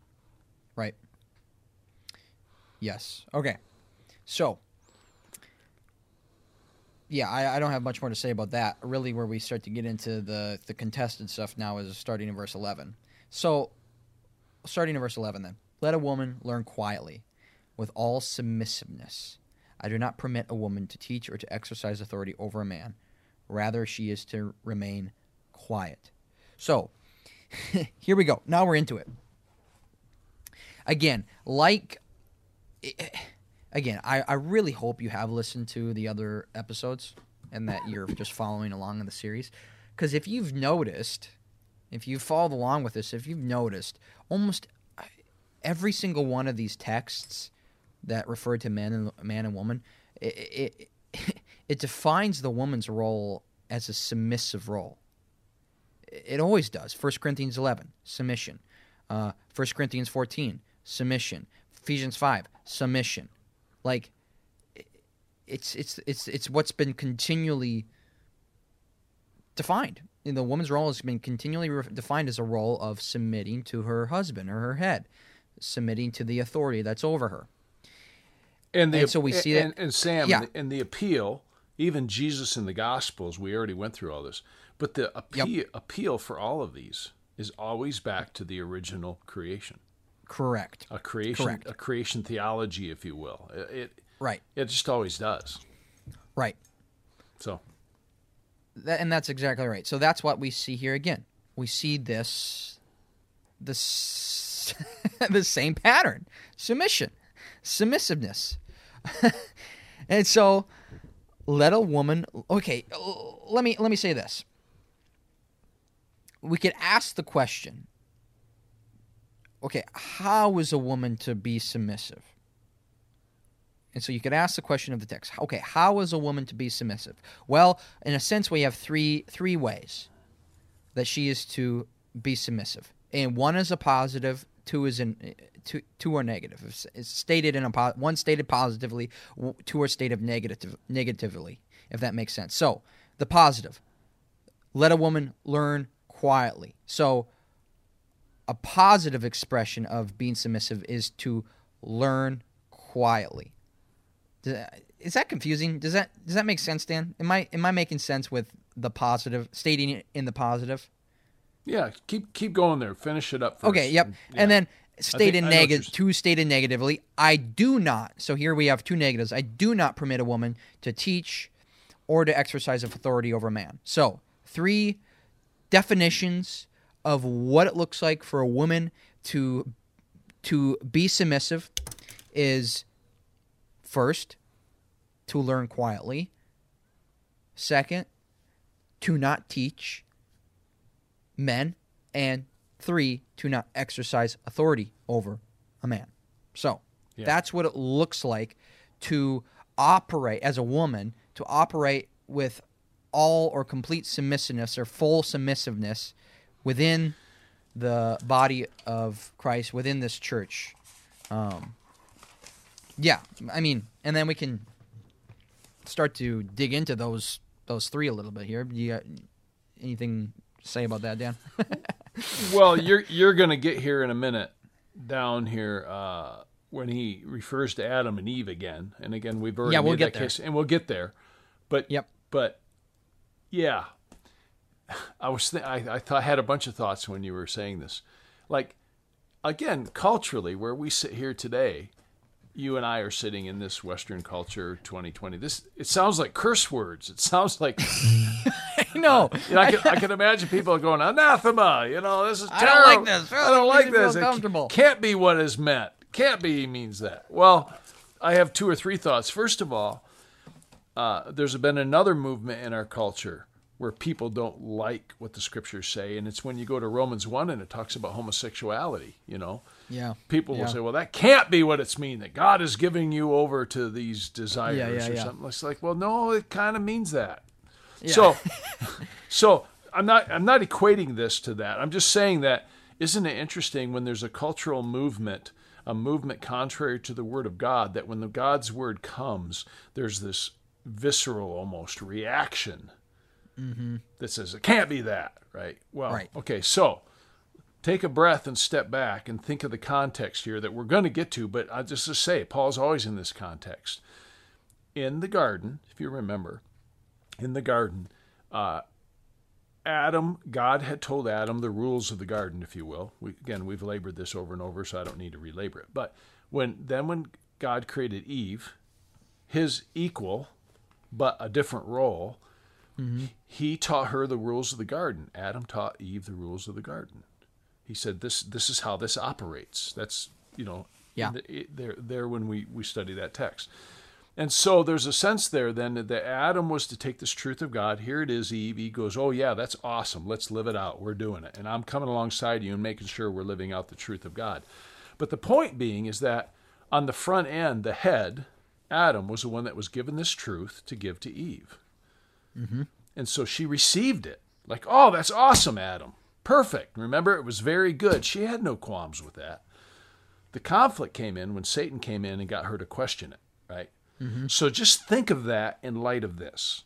Right. Yes. Okay. So. Yeah, I don't have much more to say about that. Really, where we start to get into the contested stuff now is starting in verse 11. So, starting in verse 11 then. Let a woman learn quietly, with all submissiveness. I do not permit a woman to teach or to exercise authority over a man. Rather, she is to remain quiet. So, here we go. Now we're into it. Again, I really hope you have listened to the other episodes and that you're just following along in the series. Because if you've noticed, if you followed along with this, almost every single one of these texts that refer to man and woman, it defines the woman's role as a submissive role. It always does. 1 Corinthians 11, submission. 1 Corinthians 14, submission. Ephesians 5, submission. Like it's what's been continually defined. And the woman's role has been continually defined as a role of submitting to her husband or her head, submitting to the authority that's over her. And the appeal, even Jesus in the Gospels, we already went through all this, but the appeal for all of these is always back to the original creation. Correct. A creation theology, if you will. It just always does. Right. So. And that's exactly right. So that's what we see here again. we see this the same pattern: submission, submissiveness. And so, let a woman. Okay, let me say this. We could ask the question. Okay, how is a woman to be submissive? And so you could ask the question of the text. Okay, how is a woman to be submissive? Well, in a sense, we have three ways that she is to be submissive. And one is a positive, two are negative. It's stated in one stated positively, two are stated negatively, if that makes sense. So, the positive, let a woman learn quietly. So, a positive expression of being submissive is to learn quietly. Is that confusing? Does that make sense, Dan? Am I making sense with the positive, stating it in the positive? Yeah, keep going there. Finish it up first. Okay, yep. Yeah. And then stated negative, two stated negatively. I do not. So here we have two negatives. I do not permit a woman to teach or to exercise authority over a man. So three definitions of what it looks like for a woman to be submissive is, first, to learn quietly. Second, to not teach men. And three, to not exercise authority over a man. So that's what it looks like to operate as a woman, to operate with all or complete submissiveness or full submissiveness within the body of Christ, within this church. Yeah, I mean, and then we can start to dig into those three a little bit here. Do you got anything to say about that, Dan? Well, you're going to get here in a minute down here when he refers to Adam and Eve again. And again, we've already made that case, and we'll get there. But yeah, I was I had a bunch of thoughts when you were saying this. Like, again, culturally, where we sit here today, you and I are sitting in this Western culture, 2020. It sounds like curse words. It sounds like I know. I can imagine people going anathema. You know, this is terrible. I don't like this. It can't be what is meant. Can't be means that. Well, I have two or three thoughts. First of all, there's been another movement in our culture where people don't like what the scriptures say, and it's when you go to Romans 1 and it talks about homosexuality. You know. Yeah, people will say, well, that can't be what it's mean, that God is giving you over to these desires or something. It's like, well, no, it kind of means that. Yeah. So I'm not equating this to that. I'm just saying that, isn't it interesting when there's a cultural movement, a movement contrary to the Word of God, that when the God's Word comes, there's this visceral almost reaction that says, it can't be that, right? Well, okay, so take a breath and step back and think of the context here that we're going to get to, but I'll just say, Paul's always in this context. In the garden, if you remember, in the garden, God had told Adam the rules of the garden, if you will. We've labored this over and over, so I don't need to relabor it. But when God created Eve, his equal, but a different role, he taught her the rules of the garden. Adam taught Eve the rules of the garden. He said, this is how this operates. That's, there when we study that text. And so there's a sense there then that Adam was to take this truth of God. Here it is, Eve. He goes, oh, yeah, that's awesome. Let's live it out. We're doing it. And I'm coming alongside you and making sure we're living out the truth of God. But the point being is that on the front end, the head, Adam, was the one that was given this truth to give to Eve. And so she received it. Like, oh, that's awesome, Adam. Perfect. Remember, it was very good. She had no qualms with that. The conflict came in when Satan came in and got her to question it, right? So just think of that in light of this.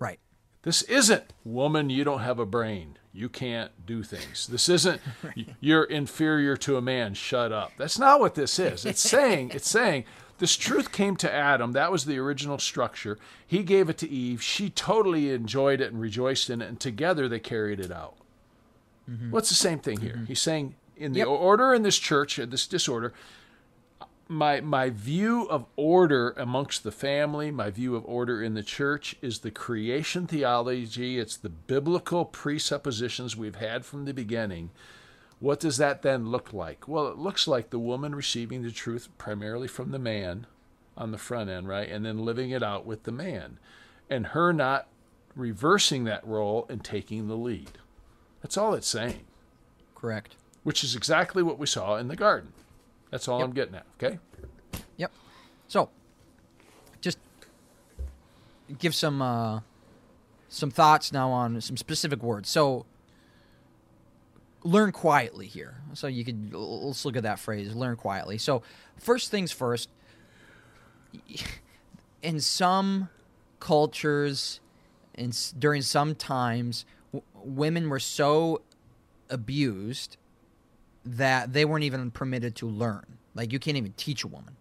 Right. This isn't, woman, you don't have a brain. You can't do things. This isn't, you're inferior to a man. Shut up. That's not what this is. It's saying this truth came to Adam. That was the original structure. He gave it to Eve. She totally enjoyed it and rejoiced in it, and together they carried it out. Well, it's the same thing here. He's saying in the order in this church, this disorder, my view of order amongst the family, my view of order in the church, is the creation theology. It's the biblical presuppositions we've had from the beginning. What does that then look like? Well, it looks like the woman receiving the truth primarily from the man on the front end, right? And then living it out with the man. And her not reversing that role and taking the lead. That's all it's saying. Correct. Which is exactly what we saw in the garden. That's all I'm getting at, okay? Yep. So, just give some thoughts now on some specific words. So, learn quietly here. So you could, let's look at that phrase, learn quietly. So, first things first, in some cultures, during some times, women were so abused that they weren't even permitted to learn. Like, you can't even teach a woman.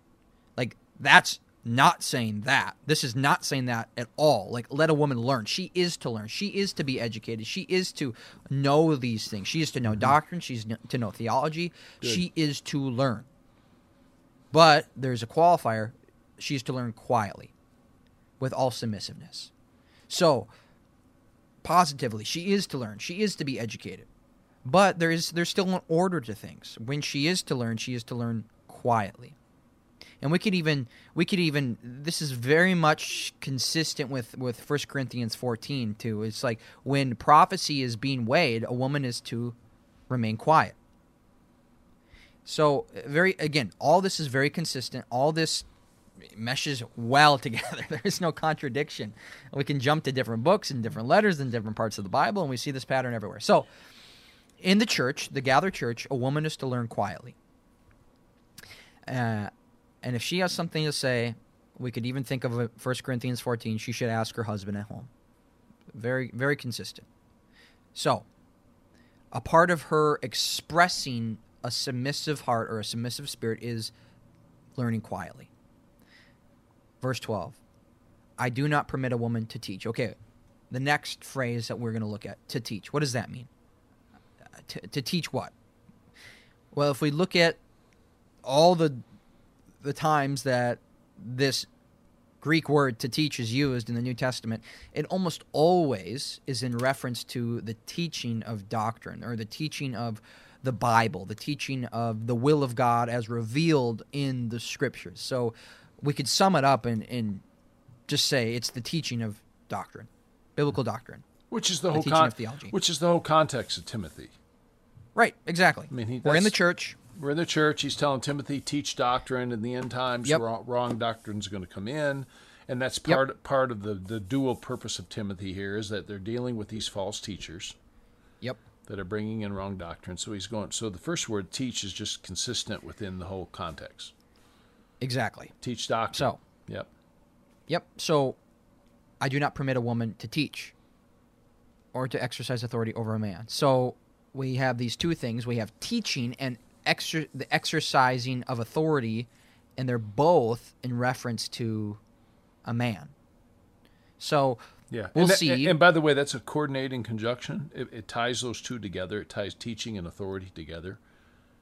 Like, that's not saying that. This is not saying that at all. Like, let a woman learn. She is to learn. She is to be educated. She is to know these things. She is to know doctrine. She's to know theology. Good. She is to learn. But there's a qualifier. She's to learn quietly with all submissiveness. So, positively, she is to learn. She is to be educated. But there's still an order to things. When she is to learn quietly. And we could even this is very much consistent with 1 Corinthians 14 too. It's like when prophecy is being weighed, a woman is to remain quiet. So all this is very consistent. All this meshes well together. There is no contradiction. We can jump to different books and different letters and different parts of the Bible, and we see this pattern everywhere. So in the church, the gathered church, a woman is to learn quietly. And if she has something to say, we could even think of 1 Corinthians 14, she should ask her husband at home. Very, very consistent. So, a part of her expressing a submissive heart or a submissive spirit is learning quietly. Verse 12, I do not permit a woman to teach. Okay, the next phrase that we're going to look at, to teach. What does that mean? To teach what? Well, if we look at all the times that this Greek word to teach is used in the New Testament, it almost always is in reference to the teaching of doctrine or the teaching of the Bible, the teaching of the will of God as revealed in the Scriptures. So we could sum it up and just say it's the teaching of doctrine, biblical doctrine. Which is the whole theology. Which is the whole context of Timothy. Right, exactly. I mean, we're in the church. We're in the church. He's telling Timothy, teach doctrine. In the end times, wrong doctrine's going to come in. And that's part of the dual purpose of Timothy here is that they're dealing with these false teachers that are bringing in wrong doctrine. So he's going. So the first word, teach, is just consistent within the whole context. Exactly. Teach doctrine. So, so I do not permit a woman to teach or to exercise authority over a man. So we have these two things. We have teaching and the exercising of authority, and they're both in reference to a man. So we'll see. And by the way, that's a coordinating conjunction. It ties those two together. It ties teaching and authority together.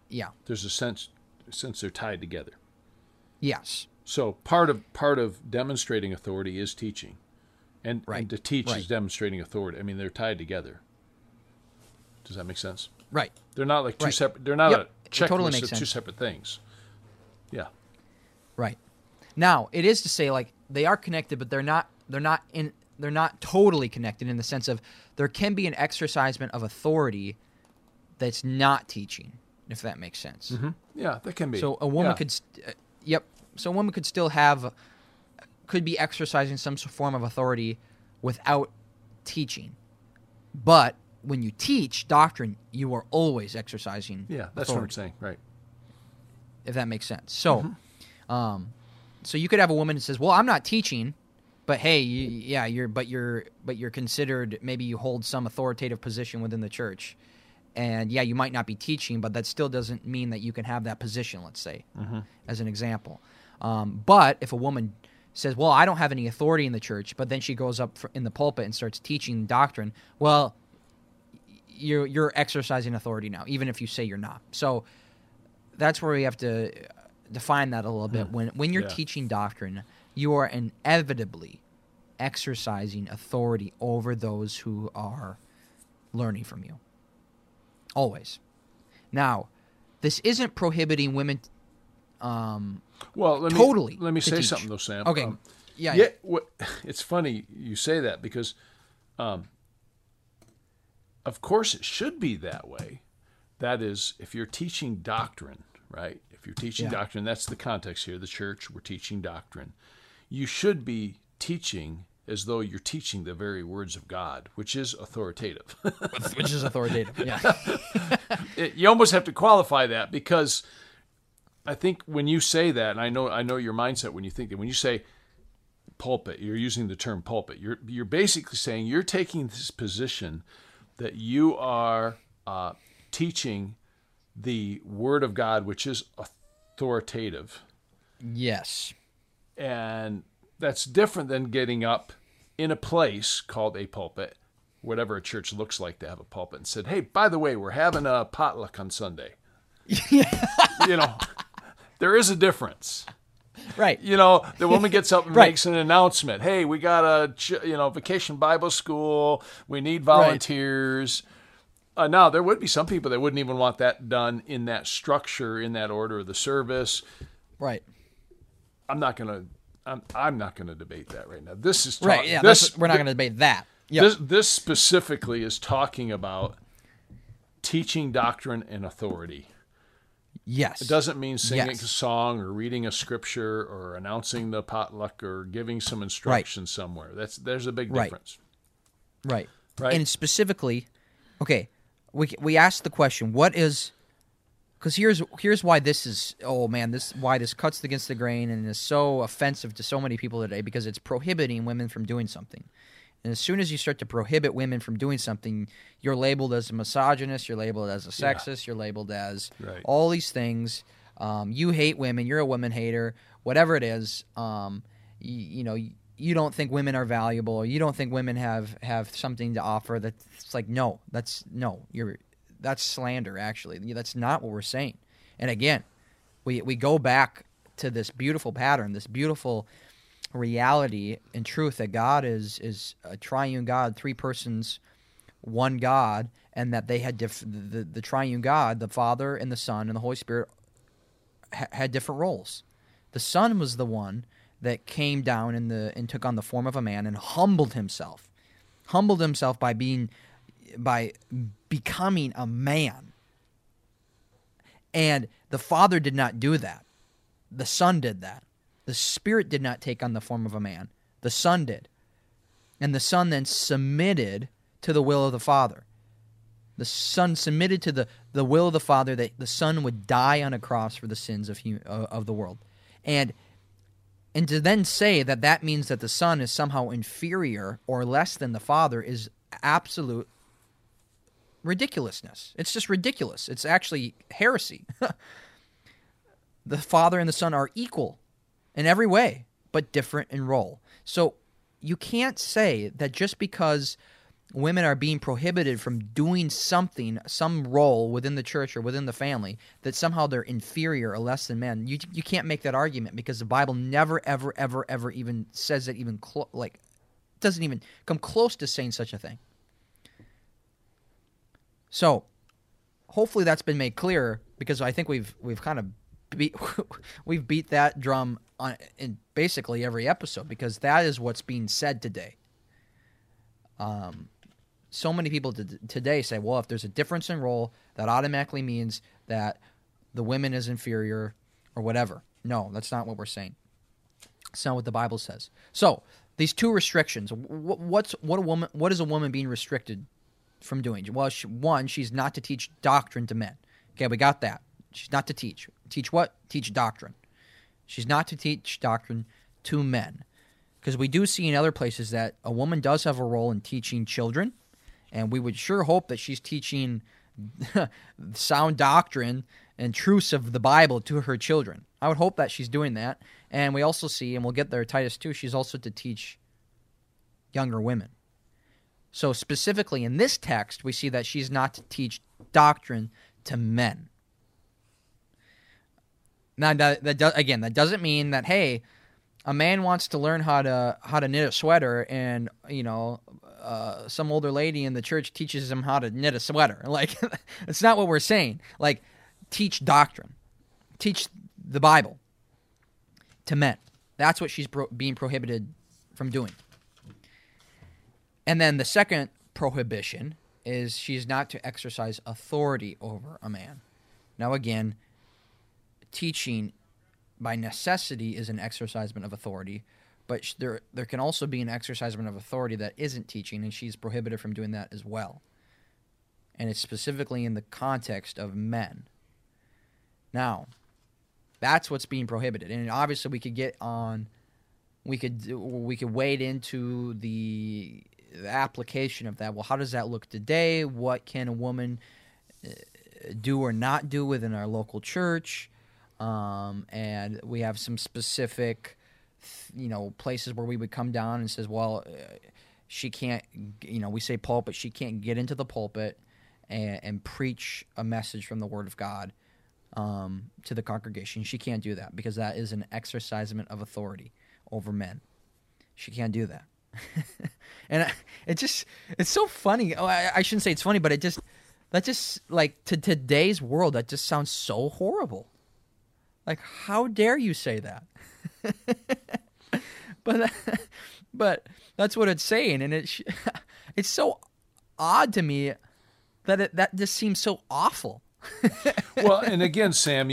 Yeah. There's a sense they're tied together. Yes. So part of demonstrating authority is teaching. And to teach is demonstrating authority. I mean, they're tied together. Does that make sense? Right. They're not like two separate. They're not a checklist of two separate things. Yeah. Right. Now it is to say like they are connected, but they're not totally connected in the sense of there can be an exercisement of authority that's not teaching, if that makes sense. Mm-hmm. Yeah, that can be. So a woman could. So a woman could still have. Could be exercising some form of authority without teaching. But when you teach doctrine, you are always exercising that's authority. What I'm saying, right. If that makes sense. So so you could have a woman that says, well, I'm not teaching, but hey, you're considered, maybe you hold some authoritative position within the church. And you might not be teaching, but that still doesn't mean that you can have that position, let's say, as an example. But if a woman says, well, I don't have any authority in the church, but then she goes up in the pulpit and starts teaching doctrine, well, you're exercising authority now, even if you say you're not. So that's where we have to define that a little bit. When you're teaching doctrine, you are inevitably exercising authority over those who are learning from you. Always. Now, this isn't prohibiting women Let me say something, though, Sam. Okay. It's funny you say that because, of course, it should be that way. That is, if you're teaching doctrine, right? If you're teaching doctrine, that's the context here. The church, we're teaching doctrine. You should be teaching as though you're teaching the very words of God, which is authoritative. You almost have to qualify that because I think when you say that, and I know your mindset when you think that, when you say pulpit, you're using the term pulpit. You're basically saying you're taking this position that you are teaching the Word of God, which is authoritative. Yes. And that's different than getting up in a place called a pulpit, whatever a church looks like to have a pulpit, and said, hey, by the way, we're having a potluck on Sunday. You know. There is a difference. Right. You know, the woman gets up and makes an announcement. Hey, we got a, vacation Bible school. We need volunteers. Right. Now, there would be some people that wouldn't even want that done in that structure, in that order of the service. Right. I'm not going to debate that right now. This is right. Yeah, we're not going to debate that. Yep. This specifically is talking about teaching doctrine and authority. Yes. It doesn't mean singing a song or reading a scripture or announcing the potluck or giving some instruction somewhere. There's a big difference. Right. Right. And specifically, okay, we asked the question, what is, because here's why this is, why this cuts against the grain and is so offensive to so many people today, because it's prohibiting women from doing something. And as soon as you start to prohibit women from doing something, you're labeled as a misogynist, you're labeled as a sexist, you're labeled as all these things. You hate women, you're a woman hater, whatever it is. You don't think women are valuable, or you don't think women have something to offer. That's like, that's slander, actually. That's not what we're saying. And again, we go back to this beautiful pattern, this beautiful reality and truth that God is a triune God, three persons, one God, and that they had the triune God, the Father and the Son and the Holy Spirit, had different roles. The Son was the one that came down and took on the form of a man and humbled himself by becoming a man. And the Father did not do that. The Son did that. The Spirit did not take on the form of a man. The Son did. And the Son then submitted to the will of the Father. The Son submitted to the will of the Father that the Son would die on a cross for the sins of the world. And to then say that means that the Son is somehow inferior or less than the Father is absolute ridiculousness. It's just ridiculous. It's actually heresy. The Father and the Son are equal in every way, but different in role. So you can't say that just because women are being prohibited from doing something, some role within the church or within the family, that somehow they're inferior or less than men. You can't make that argument because the Bible never, ever, ever, ever even says that doesn't even come close to saying such a thing. So hopefully that's been made clear, because I think we've kind of we've beat that drum in basically every episode, because that is what's being said today. So many people today say, well, if there's a difference in role, that automatically means that the woman is inferior or whatever. No, that's not what we're saying. It's not what the Bible says. So these two restrictions, what is a woman being restricted from doing? Well, one, she's not to teach doctrine to men. Okay, we got that. She's not to teach. Teach what? Teach doctrine. She's not to teach doctrine to men. Because we do see in other places that a woman does have a role in teaching children, and we would sure hope that she's teaching sound doctrine and truths of the Bible to her children. I would hope that she's doing that. And we also see, and we'll get there, Titus 2, she's also to teach younger women. So specifically in this text, we see that she's not to teach doctrine to men. Now that doesn't mean that, hey, a man wants to learn how to knit a sweater, and some older lady in the church teaches him how to knit a sweater. Like, that's not what we're saying. Like, teach doctrine, teach the Bible to men. That's what she's being prohibited from doing. And then the second prohibition is she's not to exercise authority over a man. Now again, teaching by necessity is an exercisement of authority, but there can also be an exercisement of authority that isn't teaching, and she's prohibited from doing that as well. And it's specifically in the context of men. Now, that's what's being prohibited. And obviously we could wade into the application of that. Well, how does that look today? What can a woman do or not do within our local church? And we have some specific, places where we would come down and says, well, she can't, we say pulpit, she can't get into the pulpit and preach a message from the Word of God to the congregation. She can't do that because that is an exercisement of authority over men. She can't do that. And it's so funny. Oh, I shouldn't say it's funny, but to today's world, that just sounds so horrible. Like, how dare you say that? but that's what it's saying, and it's so odd to me that that just seems so awful. Well, and again, Sam,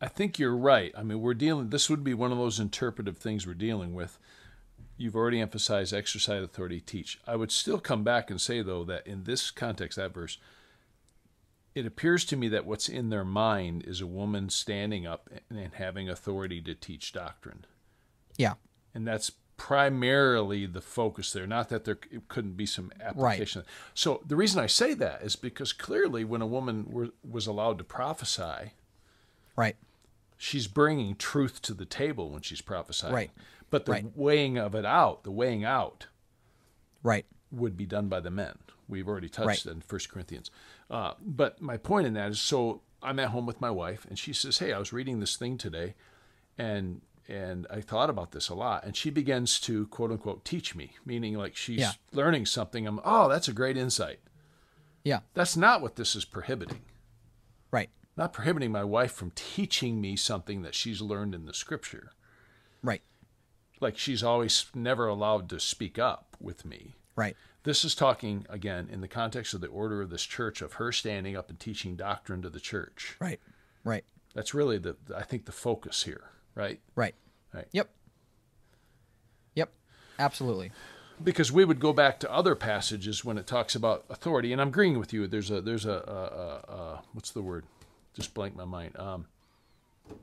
I think you're right. I mean, this would be one of those interpretive things we're dealing with. You've already emphasized exercise authority, teach. I would still come back and say, though, that in this context, that verse, it appears to me that what's in their mind is a woman standing up and having authority to teach doctrine. Yeah. And that's primarily the focus there, not that it couldn't be some application. Right. So the reason I say that is because clearly when a woman was allowed to prophesy, right, she's bringing truth to the table when she's prophesying. Right. But the right. weighing out, right, would be done by the men. We've already touched right. that in 1 Corinthians. But my point in that is, so I'm at home with my wife, and she says, hey, I was reading this thing today, and I thought about this a lot. And she begins to, quote unquote, teach me, meaning like she's yeah. learning something. Oh, that's a great insight. Yeah. That's not what this is prohibiting. Right. Not prohibiting my wife from teaching me something that she's learned in the Scripture. Right. Like she's always never allowed to speak up with me. Right. This is talking, again, in the context of the order of this church, of her standing up and teaching doctrine to the church. Right, right. That's really, I think, the focus here, right? Right. Right. Yep, absolutely. Because we would go back to other passages when it talks about authority, and I'm agreeing with you. There's a what's the word? Just blanked my mind.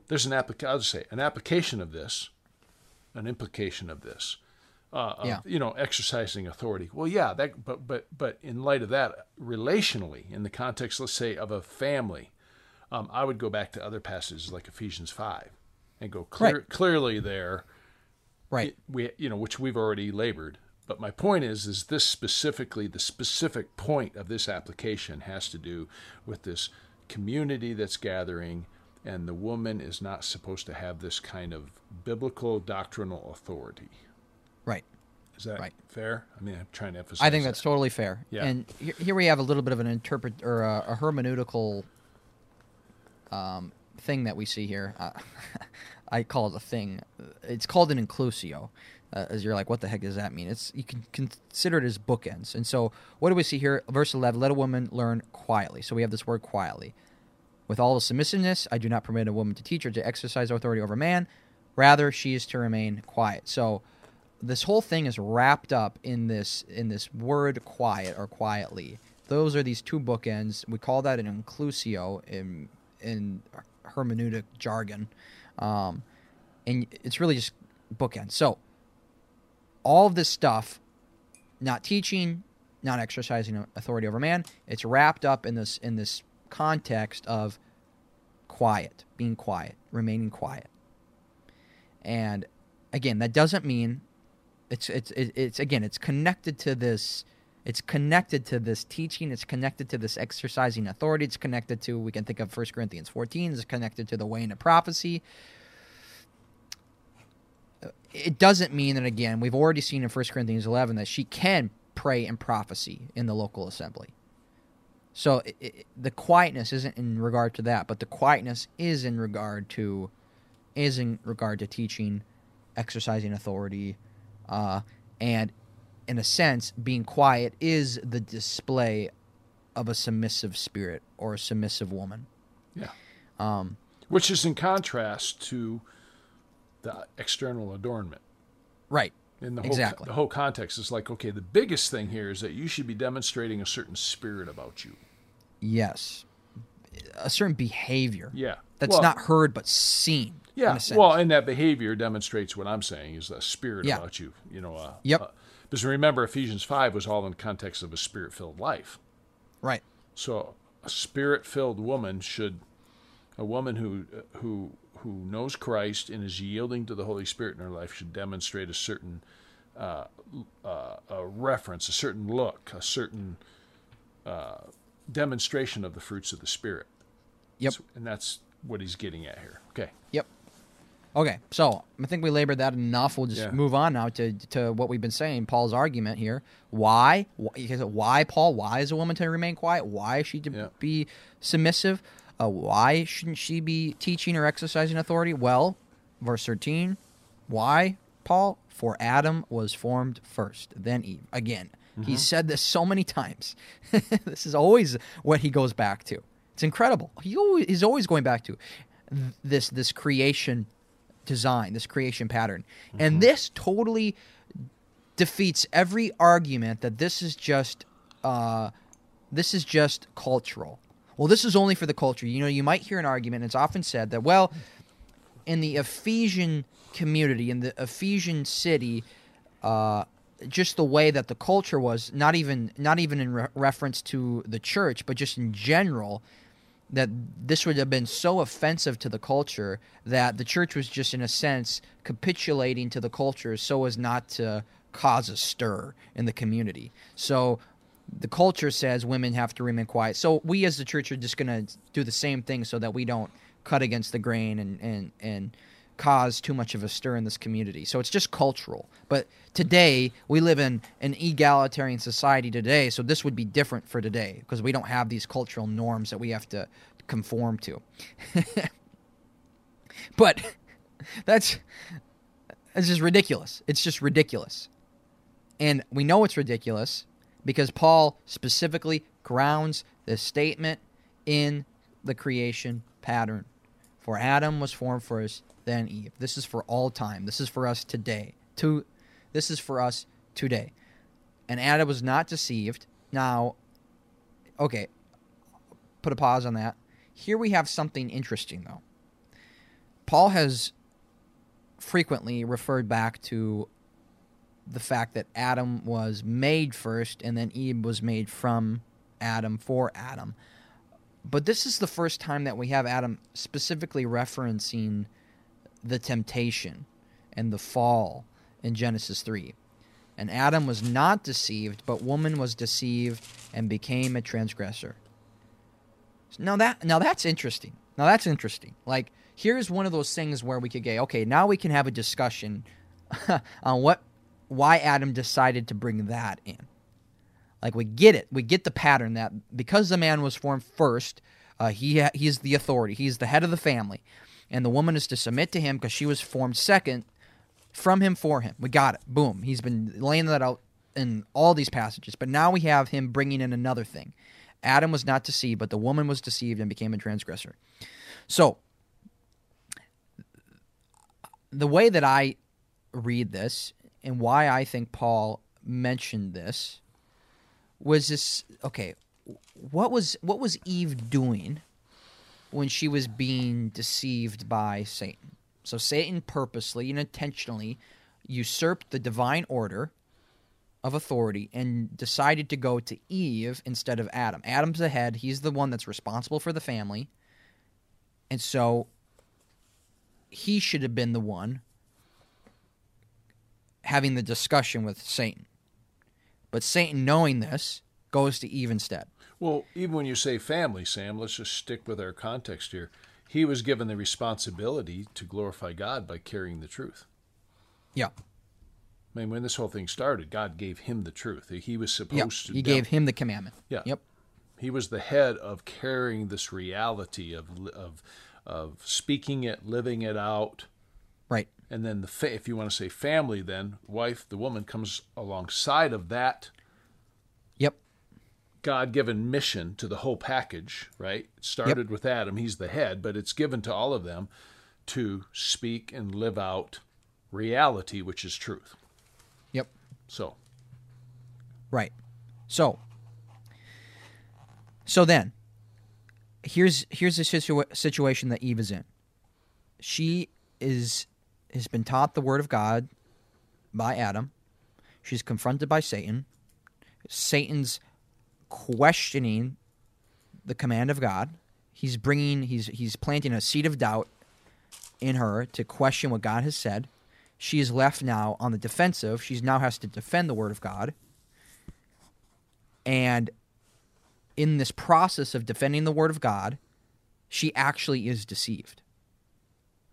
There's an application of this, an implication of this. Exercising authority. Well, yeah, that. But in light of that, relationally, in the context, let's say, of a family, I would go back to other passages like Ephesians 5 and go clearly there, right? Which we've already labored. But my point is this specifically, the specific point of this application has to do with this community that's gathering, and the woman is not supposed to have this kind of biblical doctrinal authority. Right. Is that right. fair? I mean, I'm trying to emphasize. I think that's totally fair. Yeah. And here we have a little bit of an a hermeneutical thing that we see here. I call it a thing. It's called an inclusio. As you're like, what the heck does that mean? You can consider it as bookends. And so, what do we see here? Verse 11: Let a woman learn quietly. So we have this word quietly. With all the submissiveness, I do not permit a woman to teach or to exercise authority over man. Rather, she is to remain quiet. So. This whole thing is wrapped up in this word quiet or quietly. Those are these two bookends. We call that an inclusio in hermeneutic jargon. And it's really just bookends. So all of this stuff, not teaching, not exercising authority over man, it's wrapped up in this context of quiet, being quiet, remaining quiet. And again, that doesn't mean... It's connected to this It's connected to this teaching. It's connected to this exercising authority. It's connected to, we can think of 1 Corinthians 14. It's connected to the way into prophecy. It doesn't mean that, again, we've already seen in 1 Corinthians 11 that she can pray and prophesy in the local assembly. So the quietness isn't in regard to that, but the quietness is in regard to teaching, exercising authority, and in a sense, being quiet is the display of a submissive spirit or a submissive woman. Yeah. Which is in contrast to the external adornment. Right. And the whole context is like, okay, the biggest thing here is that you should be demonstrating a certain spirit about you. Yes. A certain behavior. Yeah. That's not heard but seen. Yeah. Well, and that behavior demonstrates what I'm saying is the spirit about you. You know. Because remember, Ephesians 5 was all in context of a spirit-filled life. Right. So a spirit-filled woman should, a woman who knows Christ and is yielding to the Holy Spirit in her life should demonstrate a certain a reference, a certain look, a certain demonstration of the fruits of the Spirit. Yep. So, and that's what he's getting at here. Okay. Yep. Okay, so I think we labored that enough. We'll just move on now to what we've been saying, Paul's argument here. Why, Paul? Why is a woman to remain quiet? Why is she to be submissive? Why shouldn't she be teaching or exercising authority? Well, verse 13, why, Paul? For Adam was formed first, then Eve. Again, he said this so many times. This is always what he goes back to. It's incredible. He's always going back to this creation design, this creation pattern. And this totally defeats every argument that this is just cultural. Well, this is only for the culture. You know, you might hear an argument, and it's often said that, well, in the Ephesian community, in the Ephesian city, just the way that the culture was, not even in reference to the church, but just in general, that this would have been so offensive to the culture that the church was just, in a sense, capitulating to the culture so as not to cause a stir in the community. So the culture says women have to remain quiet. So we as the church are just going to do the same thing so that we don't cut against the grain and cause too much of a stir in this community. So it's just cultural. But today, we live in an egalitarian society today, so this would be different for today because we don't have these cultural norms that we have to conform to. But that's just ridiculous. It's just ridiculous. And we know it's ridiculous because Paul specifically grounds this statement in the creation pattern. For Adam was formed first, then Eve. This is for all time. This is for us today. This is for us today. And Adam was not deceived. Now, okay, put a pause on that. Here we have something interesting, though. Paul has frequently referred back to the fact that Adam was made first, and then Eve was made from Adam for Adam. But this is the first time that we have Adam specifically referencing the temptation and the fall in Genesis 3. And Adam was not deceived, but woman was deceived and became a transgressor. Now that's interesting. Now that's interesting. Like, here's one of those things where we could get, okay, now we can have a discussion on why Adam decided to bring that in. Like, we get it. We get the pattern that because the man was formed first, he is the authority. He's the head of the family. And the woman is to submit to him because she was formed second from him for him. We got it. Boom. He's been laying that out in all these passages. But now we have him bringing in another thing. Adam was not deceived, but the woman was deceived and became a transgressor. So the way that I read this and why I think Paul mentioned this was this, okay, what was Eve doing when she was being deceived by Satan? So Satan purposely and intentionally usurped the divine order of authority and decided to go to Eve instead of Adam. Adam's the head. He's the one that's responsible for the family. And so he should have been the one having the discussion with Satan. But Satan, knowing this, goes to Eve instead. Well, even when you say family, Sam, let's just stick with our context here. He was given the responsibility to glorify God by carrying the truth. Yeah. I mean, when this whole thing started, God gave him the truth. He was supposed to. He gave him the commandment. Yeah. Yep. He was the head of carrying this reality of speaking it, living it out. Right. And then if you want to say family, then wife, the woman comes alongside of that. Yep. God-given mission to the whole package, right? It started with Adam. He's the head, but it's given to all of them to speak and live out reality, which is truth. Yep. So. Right. So then, here's the situation that Eve is in. She has been taught the Word of God by Adam. She's confronted by Satan. Satan's questioning the command of God. He's planting a seed of doubt in her to question what God has said. She is left now on the defensive. She now has to defend the Word of God. And in this process of defending the Word of God, she actually is deceived.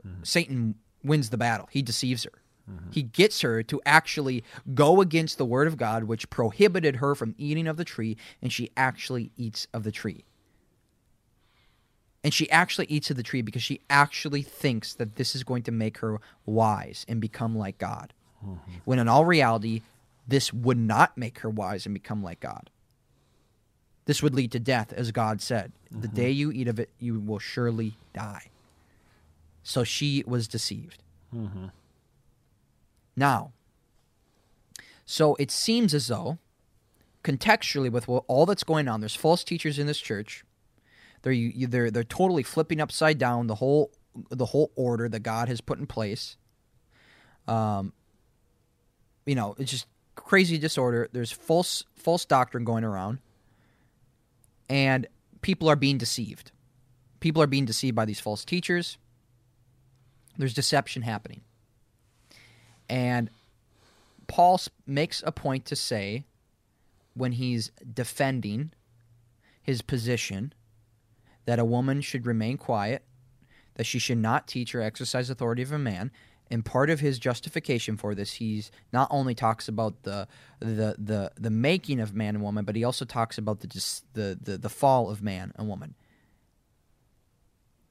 Mm-hmm. Satan wins the battle. He deceives her. Mm-hmm. He gets her to actually go against the Word of God, which prohibited her from eating of the tree, and she actually eats of the tree. And she actually eats of the tree because she actually thinks that this is going to make her wise and become like God. Mm-hmm. When in all reality, this would not make her wise and become like God. This would lead to death, as God said. Mm-hmm. The day you eat of it, you will surely die. So she was deceived. Mm-hmm. Now, so it seems as though, contextually with all that's going on, there's false teachers in this church. They're totally flipping upside down the whole order that God has put in place. You know, it's just crazy disorder. There's false doctrine going around, and people are being deceived. People are being deceived by these false teachers. There's deception happening. And Paul makes a point to say, when he's defending his position, that a woman should remain quiet, that she should not teach or exercise authority of a man. And part of his justification for this, he's not only talks about the making of man and woman, but he also talks about the fall of man and woman.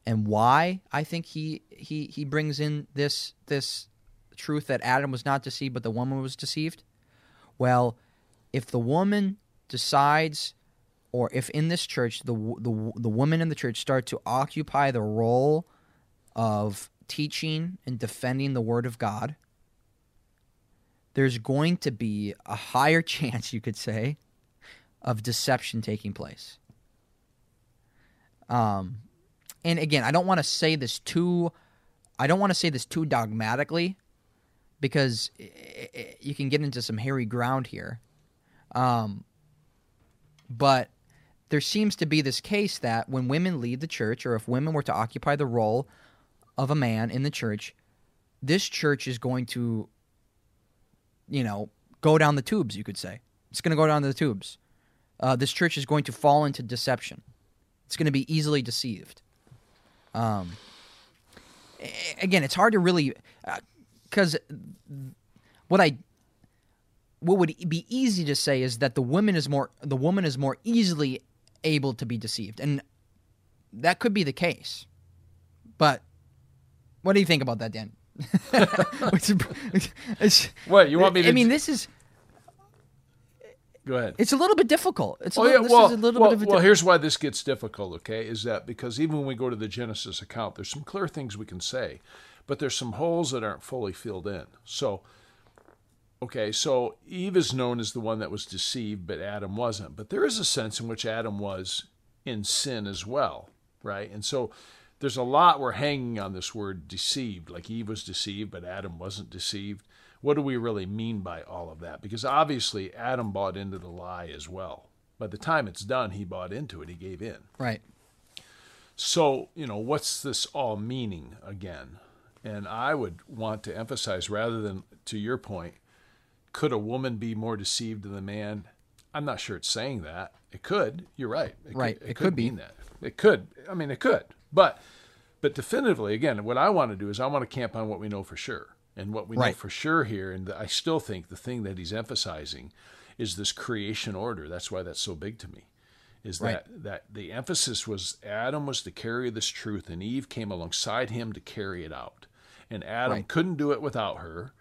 And why I think he brings in this truth that Adam was not deceived, but the woman was deceived. Well, if the woman decides, or if in this church the women in the church start to occupy the role of teaching and defending the Word of God, there's going to be a higher chance, you could say, of deception taking place. And again, I don't want to say this too dogmatically, because you can get into some hairy ground here. But there seems to be this case that when women lead the church, or if women were to occupy the role of a man in the church, this church is going to, go down the tubes, you could say. It's going to go down the tubes. This church is going to fall into deception. It's going to be easily deceived. Again, it's hard to really, because what would be easy to say is that the woman is more easily able to be deceived, and that could be the case. But what do you think about that, Dan? What you want me to? I mean, this is. Go ahead. It's a little bit difficult. Well, here's why this gets difficult, okay, is that because even when we go to the Genesis account, there's some clear things we can say, but there's some holes that aren't fully filled in. So, okay, so Eve is known as the one that was deceived, but Adam wasn't. But there is a sense in which Adam was in sin as well, right? And so there's a lot we're hanging on this word deceived, like Eve was deceived, but Adam wasn't deceived. What do we really mean by all of that? Because obviously Adam bought into the lie as well. By the time it's done, he bought into it. He gave in. Right. So, what's this all meaning again? And I would want to emphasize, rather than to your point, could a woman be more deceived than the man? I'm not sure it's saying that. It could. You're right. It could mean that. It could. I mean, it could. But definitively, again, what I want to do is I want to camp on what we know for sure. And what we know for sure here, and I still think the thing that he's emphasizing is this creation order. That's why that's so big to me, is that the emphasis was Adam was to carry this truth, and Eve came alongside him to carry it out. And Adam couldn't do it without her,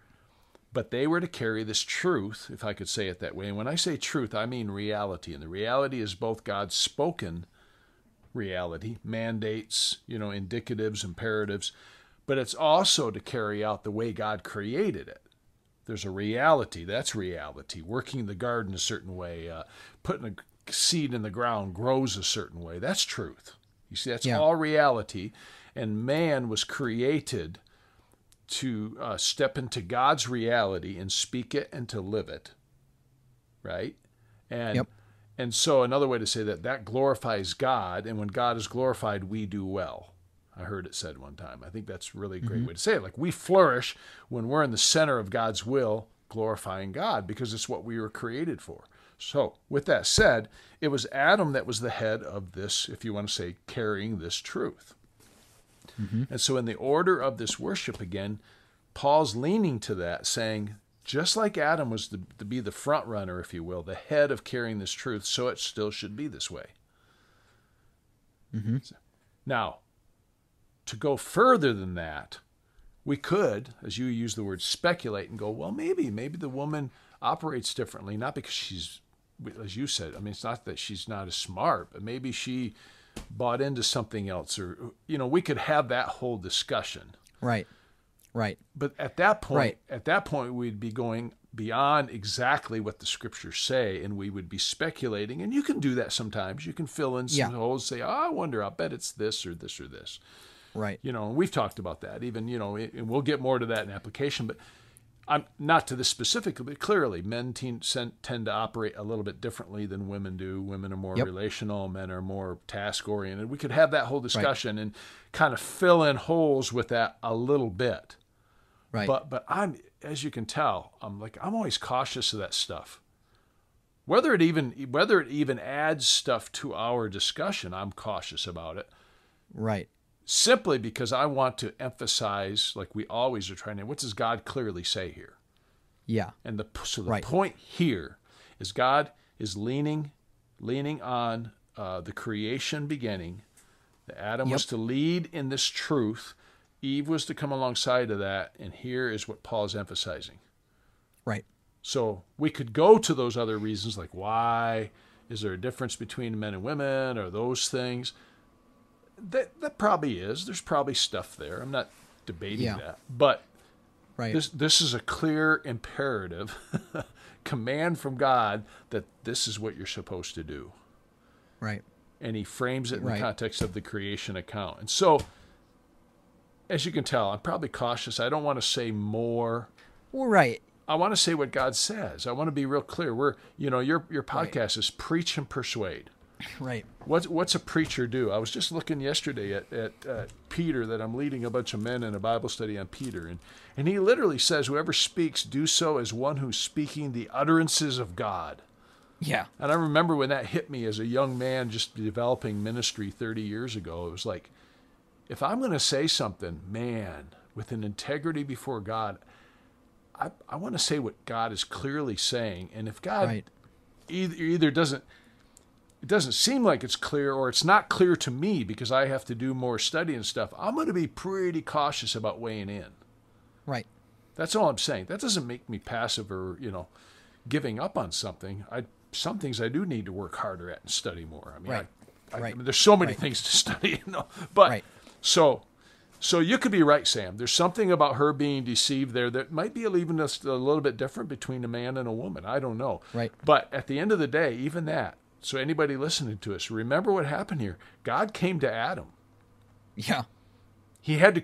but they were to carry this truth, if I could say it that way. And when I say truth, I mean reality. And the reality is both God's spoken reality, mandates, indicatives, imperatives, but it's also to carry out the way God created it. There's a reality. That's reality. Working the garden a certain way, putting a seed in the ground grows a certain way. That's truth. You see, that's all reality. And man was created to step into God's reality and speak it and to live it, right? And so another way to say that glorifies God, and when God is glorified, we do well. I heard it said one time. I think that's really a great way to say it. Like, we flourish when we're in the center of God's will, glorifying God, because it's what we were created for. So with that said, it was Adam that was the head of this, if you want to say, carrying this truth. And so in the order of this worship again, Paul's leaning to that, saying, just like Adam was to be the front runner, if you will, the head of carrying this truth, so it still should be this way. So, now, to go further than that, we could, as you use the word speculate, and go, well, maybe the woman operates differently, not because she's, as you said, I mean, it's not that she's not as smart, but maybe she bought into something else, or, we could have that whole discussion. Right. But at that point, we'd be going beyond exactly what the scriptures say, and we would be speculating, and you can do that sometimes. You can fill in some holes, say, oh, I wonder, I bet it's this or this or this. And we've talked about that even, and we'll get more to that in application, but I'm not to this specifically, but clearly men tend to operate a little bit differently than women do. Women are more relational, men are more task oriented. We could have that whole discussion and kind of fill in holes with that a little bit. But I'm, as you can tell, I'm always cautious of that stuff. Whether it even adds stuff to our discussion, I'm cautious about it. Simply because I want to emphasize, like we always are trying to, what does God clearly say here? And so the point here is God is leaning on the creation beginning. Adam was to lead in this truth. Eve was to come alongside of that. And here is what Paul's emphasizing. So we could go to those other reasons, like why is there a difference between men and women, or those things. That probably is. There's probably stuff there. I'm not debating that. But this is a clear imperative, command from God that this is what you're supposed to do. And he frames it in the context of the creation account. And so, as you can tell, I'm probably cautious. I don't want to say more. I want to say what God says. I want to be real clear. Your podcast is Preach and Persuade. What's a preacher do? I was just looking yesterday at Peter, that I'm leading a bunch of men in a Bible study on Peter, and he literally says, whoever speaks, do so as one who's speaking the utterances of God. And I remember when that hit me as a young man just developing ministry 30 years ago. It was like, if I'm going to say something, man, with an integrity before God, I want to say what God is clearly saying. And if God either doesn't, it doesn't seem like it's clear, or it's not clear to me because I have to do more study and stuff, I'm going to be pretty cautious about weighing in. That's all I'm saying. That doesn't make me passive or, giving up on something. Some things I do need to work harder at and study more. I mean, there's so many things to study. But so you could be right, Sam. There's something about her being deceived there that might be even a little bit different between a man and a woman. I don't know. But at the end of the day, even that, so anybody listening to us, remember what happened here. God came to Adam. He had to,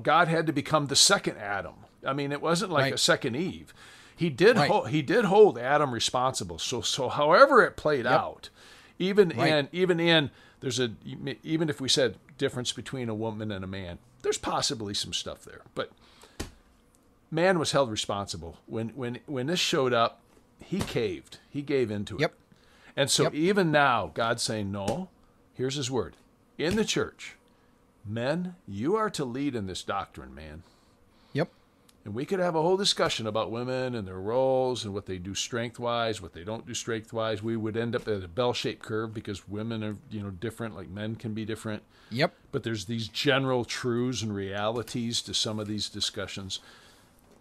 God had to become the second Adam. I mean, it wasn't like a second Eve. He did hold Adam responsible. So however it played out, even if we said difference between a woman and a man, there's possibly some stuff there. But man was held responsible. When this showed up, he caved. He gave into it. Yep. And so even now, God's saying, no, here's his word. In the church, men, you are to lead in this doctrine, man. Yep. And we could have a whole discussion about women and their roles and what they do strength-wise, what they don't do strength-wise. We would end up at a bell-shaped curve because women are, you know, different, like men can be different. Yep. But there's these general truths and realities to some of these discussions.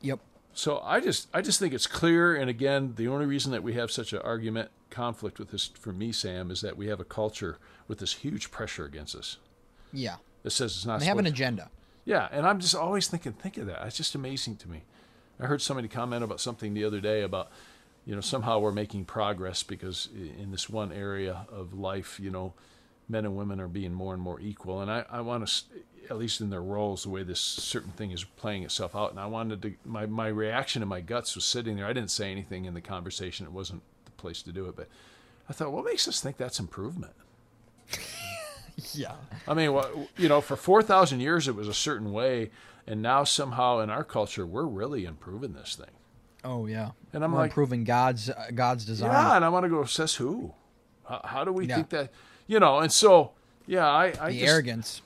Yep. So I just think it's clear, and again, the only reason that we have such an argument conflict with this, for me, Sam, is that we have a culture with this huge pressure against us. Yeah. That says it's not. They have an agenda. Yeah, and I'm just always think of that. It's just amazing to me. I heard somebody comment about something the other day about, you know, somehow we're making progress because in this one area of life, you know, men and women are being more and more equal. And I want to, at least in their roles, the way this certain thing is playing itself out. And I wanted to, my reaction in my guts was sitting there. I didn't say anything in the conversation. It wasn't the place to do it. But I thought, what makes us think that's improvement? Yeah. I mean, well, you know, for 4,000 years, it was a certain way. And now somehow in our culture, we're really improving this thing. Oh, yeah. And we're like, improving God's design. Yeah, and I want to go, says who? How do we think that? You know, and so, yeah, I just, arrogance.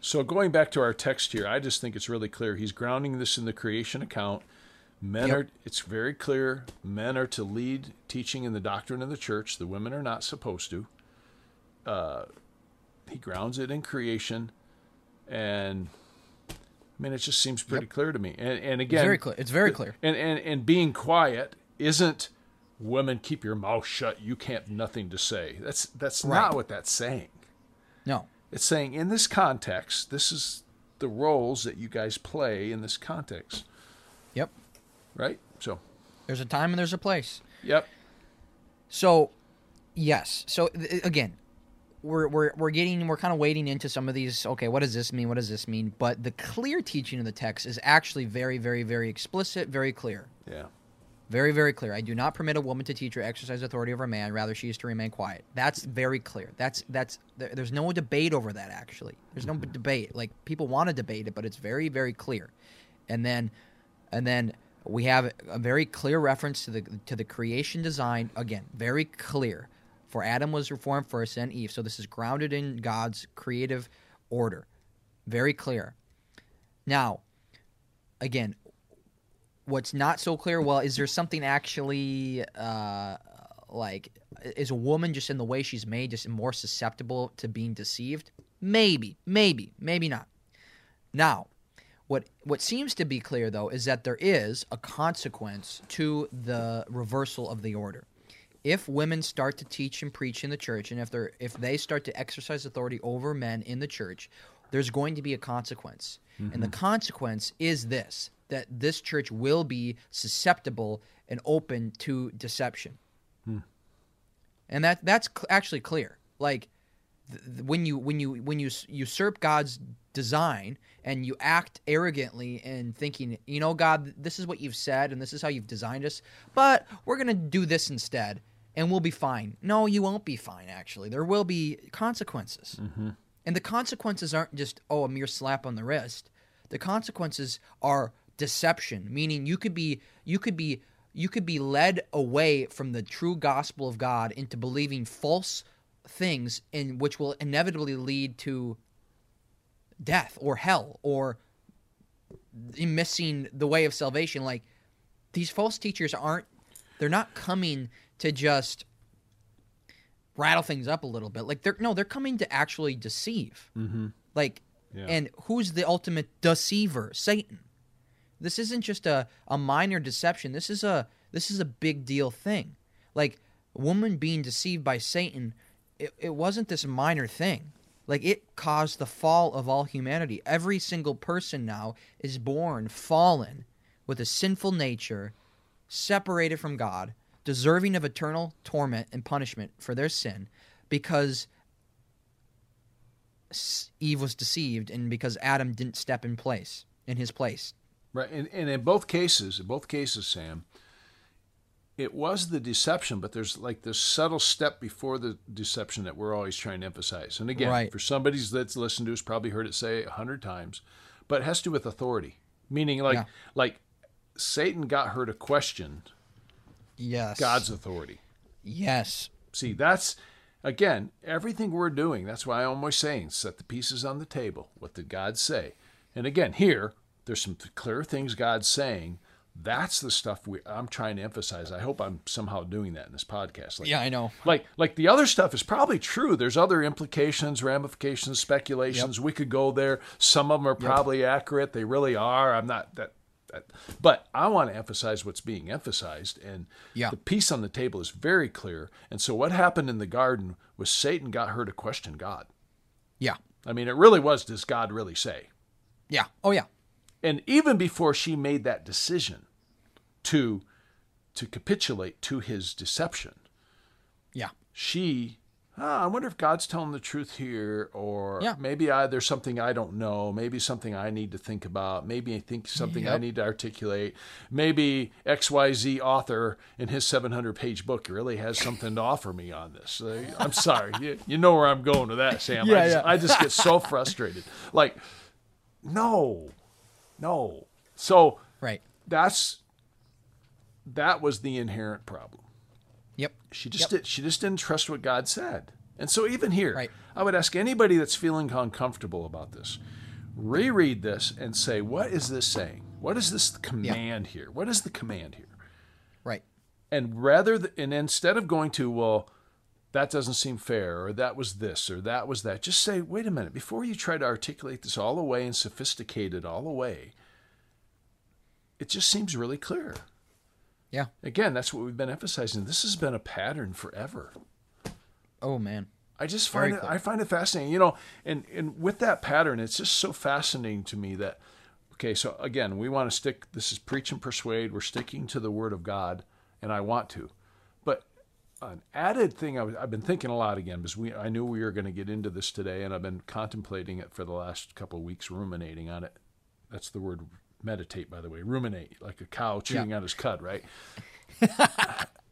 So going back to our text here, I just think it's really clear. He's grounding this in the creation account. Men are, it's very clear, men are to lead teaching in the doctrine of the church. The women are not supposed to. He grounds it in creation. And, I mean, it just seems pretty clear to me. And again, it's very clear. It's very clear. And being quiet isn't, women, keep your mouth shut. You can't have nothing to say. That's right. Not what that's saying. No. It's saying in this context, this is the roles that you guys play in this context. Yep. Right? So. There's a time and there's a place. Yep. So, yes. So, again, we're kind of wading into some of these, okay, what does this mean? What does this mean? But the clear teaching of the text is actually very, very, very explicit, very clear. Yeah. Very, very clear. I do not permit a woman to teach or exercise authority over a man. Rather, she is to remain quiet. That's very clear. There's no debate over that, actually. There's no debate. Like, people want to debate it, but it's very, very clear. And then we have a very clear reference to the creation design. Again, very clear. For Adam was formed first, then Eve. So this is grounded in God's creative order. Very clear. Now, again, what's not so clear, well, is there something actually, is a woman just in the way she's made just more susceptible to being deceived? Maybe not. Now, what seems to be clear, though, is that there is a consequence to the reversal of the order. If women start to teach and preach in the church, and if they start to exercise authority over men in the church, there's going to be a consequence. Mm-hmm. And the consequence is this. That this church will be susceptible and open to deception, and that's actually clear. Like when you usurp God's design and you act arrogantly and thinking, you know, God, this is what you've said and this is how you've designed us, but we're gonna do this instead and we'll be fine. No, you won't be fine. Actually, there will be consequences, and the consequences aren't just a mere slap on the wrist. The consequences are deception, meaning you could be led away from the true gospel of God into believing false things, in which will inevitably lead to death or hell or missing the way of salvation. Like, these false teachers they're not coming to just rattle things up a little bit. Like, they're coming to actually deceive. Like, yeah. And who's the ultimate deceiver? Satan. This isn't just a minor deception. This is a big deal thing. Like, a woman being deceived by Satan, it wasn't this minor thing. Like, it caused the fall of all humanity. Every single person now is born fallen with a sinful nature, separated from God, deserving of eternal torment and punishment for their sin, because Eve was deceived and because Adam didn't step in his place. Right, and in both cases, Sam, it was the deception, but there's like this subtle step before the deception that we're always trying to emphasize. And again, for somebody that's listened to us, probably heard it say 100 times, but it has to do with authority. Meaning like Satan got her to question God's authority. Yes. See, that's, again, everything we're doing. That's why I'm always saying, set the pieces on the table. What did God say? And again, here, there's some clear things God's saying. That's the stuff I'm trying to emphasize. I hope I'm somehow doing that in this podcast. Like, yeah, I know. Like the other stuff is probably true. There's other implications, ramifications, speculations. Yep. We could go there. Some of them are probably accurate. They really are. I'm not that. But I want to emphasize what's being emphasized. And the piece on the table is very clear. And so what happened in the garden was Satan got her to question God. Yeah. I mean, it really was, does God really say? Yeah. Oh, yeah. And even before she made that decision to capitulate to his deception, she, I wonder if God's telling the truth here, or maybe there's something I don't know, maybe something I need to think about, maybe I think something I need to articulate, maybe XYZ author in his 700-page book really has something to offer me on this. I'm sorry. You know where I'm going with that, Sam. I just get so frustrated. Like, no. So that was the inherent problem. Yep. She just didn't trust what God said. And so even here, I would ask anybody that's feeling uncomfortable about this, reread this and say, what is this saying? What is this command here? What is the command here? Right. And instead of going to, well, that doesn't seem fair, or that was this, or that was that, just say, wait a minute, before you try to articulate this all away and sophisticate it all away, it just seems really clear. Yeah. Again, that's what we've been emphasizing. This has been a pattern forever. Oh, man. I just find it, I find it fascinating. You know, and with that pattern, it's just so fascinating to me that, okay, so again, we want to stick, this is Preach and Persuade. We're sticking to the Word of God, and I want to. An added thing I've been thinking a lot again, because I knew we were going to get into this today, and I've been contemplating it for the last couple of weeks, ruminating on it. That's the word, meditate, by the way. Ruminate, like a cow chewing on his cud, right?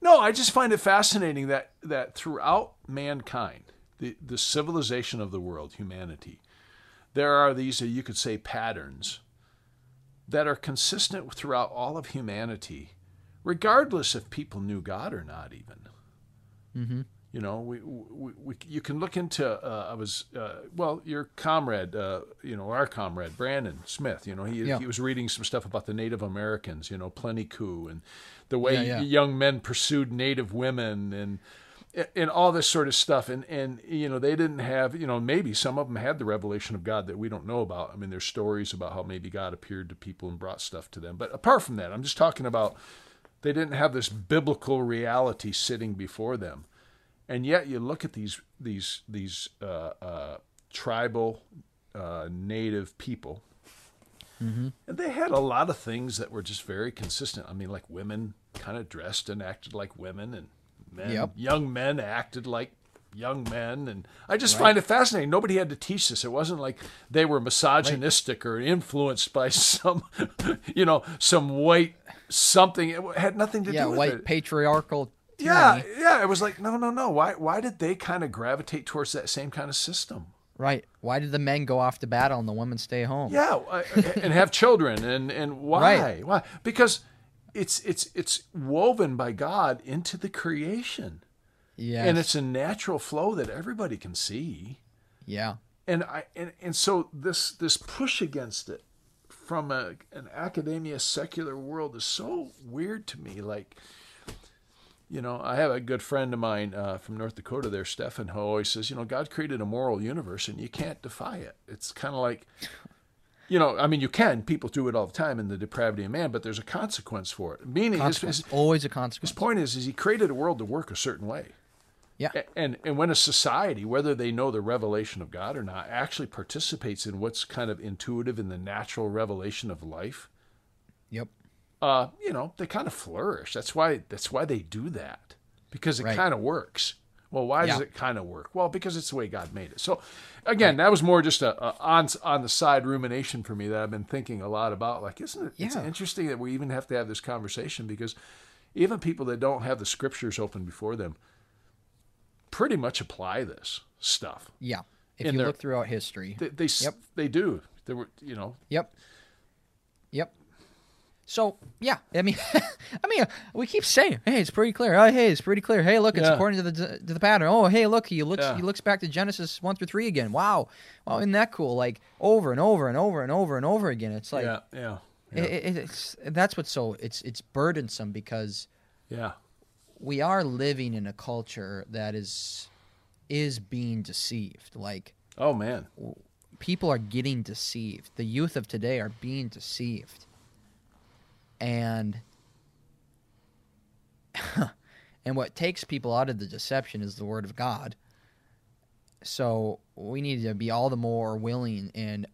No, I just find it fascinating that throughout mankind, the civilization of the world, humanity, there are these, you could say, patterns that are consistent throughout all of humanity, regardless if people knew God or not, even. Mm-hmm. You know, we you can look into your comrade, our comrade Brandon Smith. You know, he was reading some stuff about the Native Americans. You know, Plenty Coup and the way young men pursued Native women and all this sort of stuff. And you know, they didn't have, you know, maybe some of them had the revelation of God that we don't know about. I mean, there's stories about how maybe God appeared to people and brought stuff to them. But apart from that, I'm just talking about. They didn't have this biblical reality sitting before them, and yet you look at these tribal native people, mm-hmm. and they had a lot of things that were just very consistent. I mean, like women kind of dressed and acted like women, and men, young men acted like young men, and I just find it fascinating. Nobody had to teach this. It wasn't like they were misogynistic or influenced by some, you know, some white something. It had nothing to do with it. Yeah, white patriarchal tyranny. Yeah. It was like, no. Why did they kind of gravitate towards that same kind of system? Right. Why did the men go off to battle and the women stay home? Yeah, and have children, and why? Right. Why? Because it's woven by God into the creation. Yes. And it's a natural flow that everybody can see. Yeah. And so this push against it from an academia secular world is so weird to me. Like, you know, I have a good friend of mine from North Dakota there, Stefan, who always says, you know, God created a moral universe and you can't defy it. It's kind of like, you know, I mean, you can. People do it all the time in the depravity of man, but there's a consequence for it. Meaning, his, always a consequence. His point is he created a world to work a certain way. Yeah. And when a society, whether they know the revelation of God or not, actually participates in what's kind of intuitive in the natural revelation of life, you know, they kind of flourish. That's why they do that, because it kind of works. Well, why does it kind of work? Well, because it's the way God made it. So, again, that was more just a on the side rumination for me that I've been thinking a lot about. Like, isn't it it's interesting that we even have to have this conversation, because even people that don't have the scriptures open before them pretty much apply this stuff. Yeah. If you look throughout history. They do. There were, you know. Yep. So, yeah, I mean, we keep saying, hey, it's pretty clear. Oh, hey, it's pretty clear. Hey, look, it's according to the pattern. Oh, hey, look, he looks back to Genesis 1-3 again. Wow. Wow, isn't that cool? Like, over and over and over and over and over again. It's like, It's that's what's so, it's burdensome because we are living in a culture that is being deceived. Like, oh, man. People are getting deceived. The youth of today are being deceived. And what takes people out of the deception is the Word of God. So we need to be all the more willing and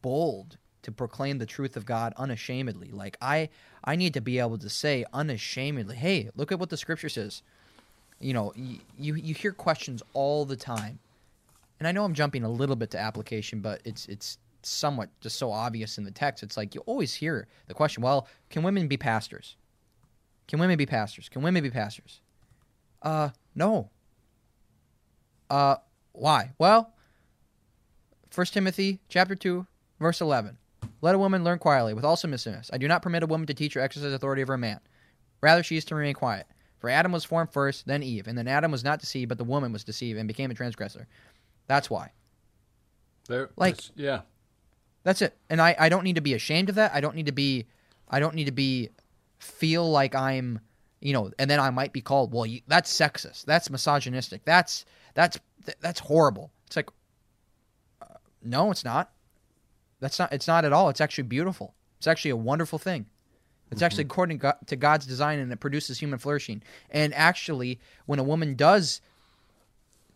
bold to proclaim the truth of God unashamedly. Like, I need to be able to say unashamedly, hey, look at what the Scripture says. You know, you hear questions all the time. And I know I'm jumping a little bit to application, but it's somewhat just so obvious in the text. It's like you always hear the question, well, can women be pastors? Can women be pastors? Can women be pastors? No. Why? Well, 1 Timothy chapter 2, verse 11. Let a woman learn quietly with all submissiveness. I do not permit a woman to teach or exercise authority over a man. Rather, she is to remain quiet. For Adam was formed first, then Eve. And then Adam was not deceived, but the woman was deceived and became a transgressor. That's why. That's it. And I don't need to be ashamed of that. I don't need to feel like I'm, you know, and then I might be called, well, that's sexist. That's misogynistic. That's horrible. It's like, no, it's not. It's not at all. It's actually beautiful. It's actually a wonderful thing. It's actually according to God's design, and it produces human flourishing. And actually, when a woman does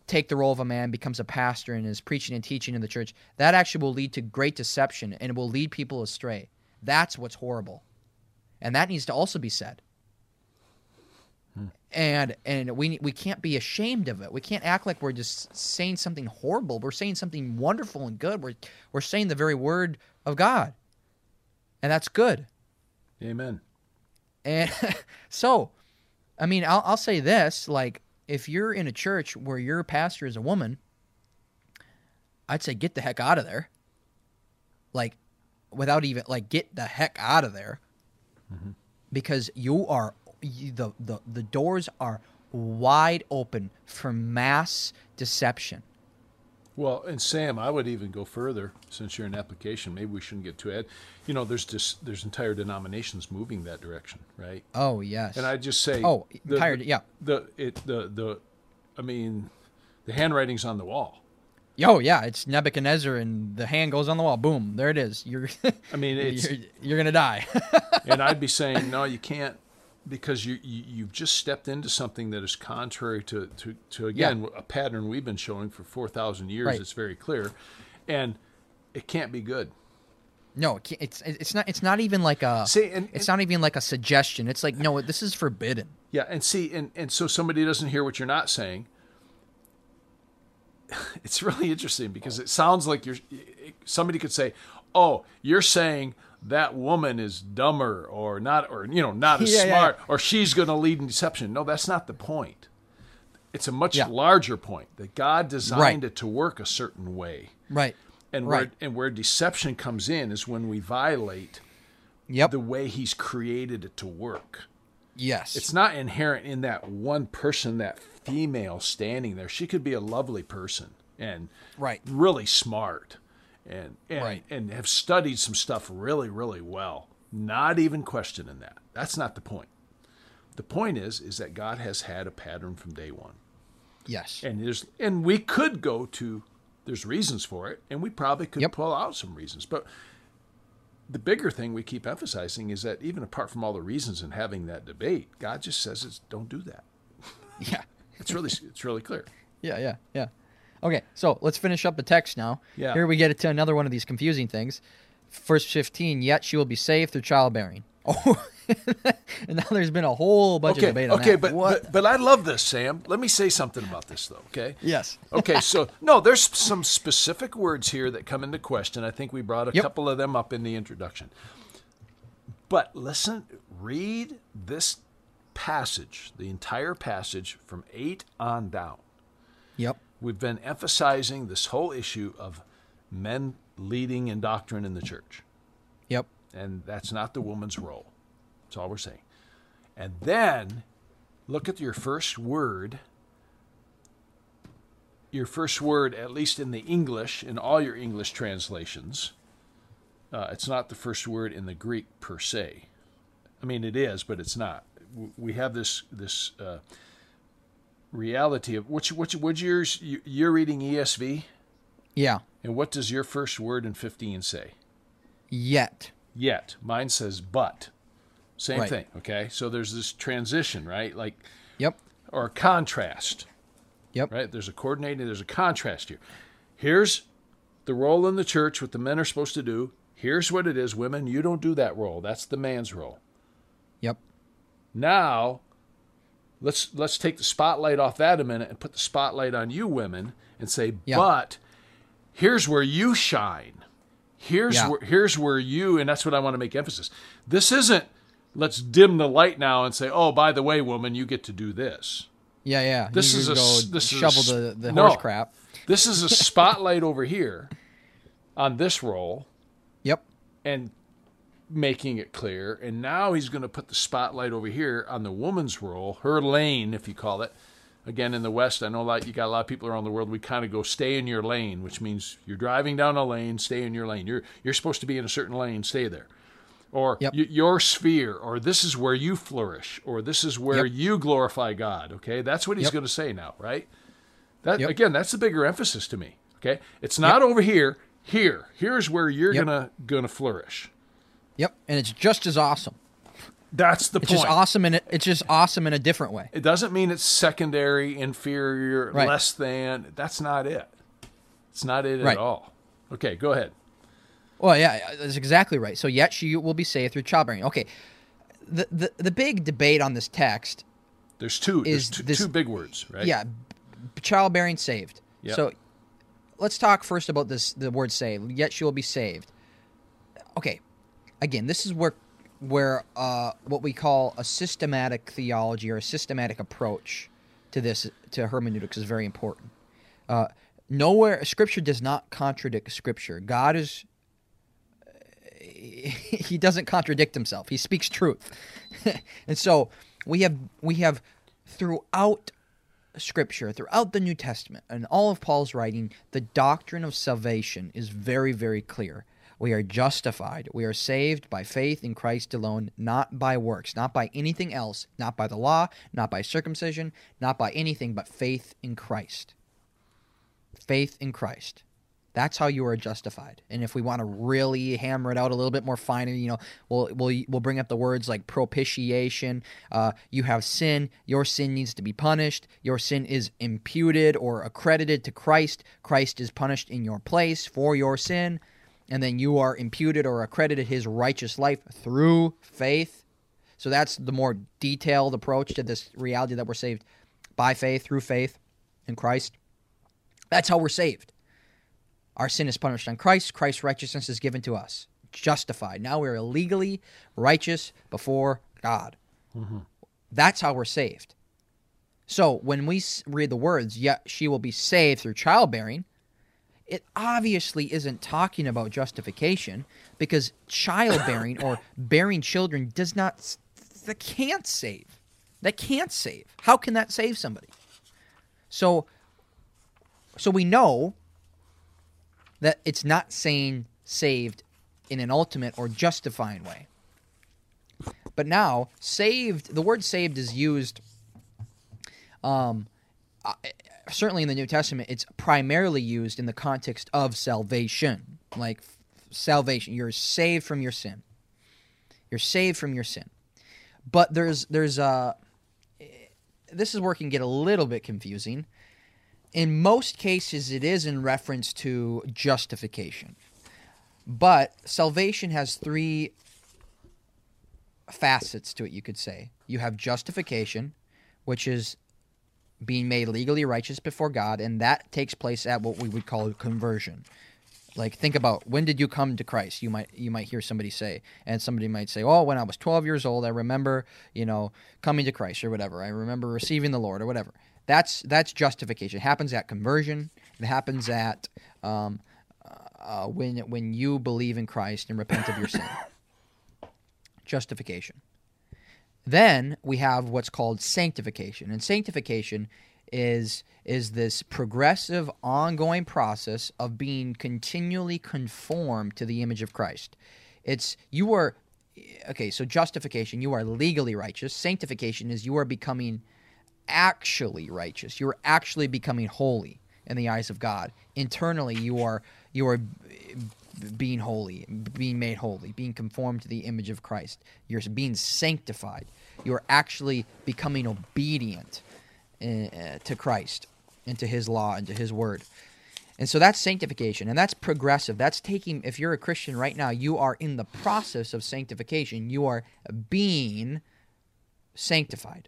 take the role of a man, becomes a pastor, and is preaching and teaching in the church, that actually will lead to great deception, and it will lead people astray. That's what's horrible. And that needs to also be said. And we can't be ashamed of it. We can't act like we're just saying something horrible. We're saying something wonderful and good. We're saying the very word of God. And that's good. Amen. And so, I mean, I'll say this, like, if you're in a church where your pastor is a woman, I'd say get the heck out of there. Like, without even, like, get the heck out of there. Mm-hmm. Because you are, the doors are wide open for mass deception. Well, and Sam, I would even go further, since you're in application. Maybe we shouldn't get too ahead. You know, there's entire denominations moving that direction, right? Oh, yes. And I just say, the handwriting's on the wall. Oh, yeah, it's Nebuchadnezzar, and the hand goes on the wall. Boom, there it is. You're going to die. And I'd be saying, no, you can't, because you've just stepped into something that is contrary to a pattern we've been showing for 4,000 years. Right. It's very clear, and it can't be good. No, it's not. It's not even like a. See, it's not even like a suggestion. It's like, no, this is forbidden. Yeah, and see, and so somebody doesn't hear what you're not saying. It's really interesting, because it sounds like somebody could say, "Oh, you're saying that woman is dumber or not as smart, or she's going to lead in deception." No, that's not the point. It's a much larger point that God designed it to work a certain way. Right. And where deception comes in is when we violate the way He's created it to work. Yes. It's not inherent in that one person, that female standing there. She could be a lovely person and really smart. And have studied some stuff really, really well. Not even questioning that. That's not the point. The point is that God has had a pattern from day one. Yes. And we could go to, there's reasons for it, and we probably could pull out some reasons. But the bigger thing we keep emphasizing is that even apart from all the reasons and having that debate, God just says, don't do that. Yeah. It's really clear. Yeah. Okay, so let's finish up the text now. Yeah. Here we get to another one of these confusing things. Verse 15, yet she will be saved through childbearing. Oh, and now there's been a whole bunch of debate on that. But I love this, Sam. Let me say something about this, though, okay? Yes. Okay, so, no, there's some specific words here that come into question. I think we brought a couple of them up in the introduction. But read this passage, the entire passage from 8 on down. Yep. We've been emphasizing this whole issue of men leading in doctrine in the church. Yep. And that's not the woman's role. That's all we're saying. And then look at your first word. Your first word, at least in the English, in all your English translations, it's not the first word in the Greek per se. I mean, it is, but it's not. We have this reality of what's yours? You're reading ESV? Yeah. And what does your first word in 15 say? Yet. Mine says but. Same right. thing, okay? So there's this transition, right? Like, yep. Or contrast. Yep. Right? There's a coordinating, there's a contrast here. Here's the role in the church, what the men are supposed to do. Here's what it is. Women, you don't do that role. That's the man's role. Yep. Now, let's take the spotlight off that a minute and put the spotlight on you women and say, yep. But here's where you shine. Here's where you, and that's what I want to make emphasis. This isn't, let's dim the light now and say, oh, by the way, woman, you get to do this. Yeah. This is horse crap. This is a spotlight over here on this role. Yep. And making it clear. And now he's going to put the spotlight over here on the woman's role, her lane, if you call it. Again, in the West, I know you got a lot of people around the world. We kind of go stay in your lane, which means you're driving down a lane, stay in your lane. You're supposed to be in a certain lane, stay there. Or yep. your sphere, or this is where you flourish, or this is where yep. you glorify God, okay? That's what he's yep. going to say now, right? That yep. Again, that's the bigger emphasis to me, okay? It's not yep. over here. Here's where you're yep. gonna flourish. Yep, and it's just as awesome. That's the point. Just awesome it's just awesome in a different way. It doesn't mean it's secondary, inferior, right. less than. That's not it. It's not it right. at all. Okay, go ahead. Well, yeah, that's exactly right. So, yet she will be saved through childbearing. Okay, the big debate on this text. There's two. There's two big words, right? Yeah, childbearing, saved. Yep. So, let's talk first about the word saved. Yet she will be saved. Okay, again, this is where what we call a systematic theology or a systematic approach to hermeneutics is very important. Nowhere Scripture does not contradict Scripture. God is. He doesn't contradict himself. He speaks truth. And so we have throughout Scripture, throughout the New Testament, and all of Paul's writing, the doctrine of salvation is very, very clear. We are justified. We are saved by faith in Christ alone, not by works, not by anything else, not by the law, not by circumcision, not by anything but faith in Christ. Faith in Christ. That's how you are justified. And if we want to really hammer it out a little bit more finer, we'll bring up the words like propitiation. You have sin. Your sin needs to be punished. Your sin is imputed or accredited to Christ. Christ is punished in your place for your sin. And then you are imputed or accredited his righteous life through faith. So that's the more detailed approach to this reality that we're saved by faith, through faith in Christ. That's how we're saved. Our sin is punished on Christ. Christ's righteousness is given to us. Justified. Now we are legally righteous before God. Mm-hmm. That's how we're saved. So when we read the words, yet she will be saved through childbearing, it obviously isn't talking about justification because childbearing or bearing children does not, that can't save. That can't save. How can that save somebody? So we know that it's not saying saved in an ultimate or justifying way. But now, saved, the word saved is used, certainly in the New Testament, it's primarily used in the context of salvation. Like salvation, you're saved from your sin. You're saved from your sin. But this is where it can get a little bit confusing. In most cases, it is in reference to justification. But salvation has three facets to it, you could say. You have justification, which is being made legally righteous before God, and that takes place at what we would call conversion. Like, think about, when did you come to Christ? You might hear somebody say, and somebody might say, oh, when I was 12 years old, I remember, coming to Christ or whatever. I remember receiving the Lord or whatever. That's justification. It happens at conversion. It happens at when you believe in Christ and repent of your sin. Justification. Then we have what's called sanctification. And sanctification is this progressive, ongoing process of being continually conformed to the image of Christ. So justification, you are legally righteous. Sanctification is you are becoming actually righteous. You are actually becoming holy in the eyes of God. Internally, you are being holy, being made holy, being conformed to the image of Christ. You're being sanctified. You're actually becoming obedient to Christ and to his law and to his word. And so that's sanctification, and that's progressive. That's taking, if you're a Christian right now, you are in the process of sanctification. You are being sanctified.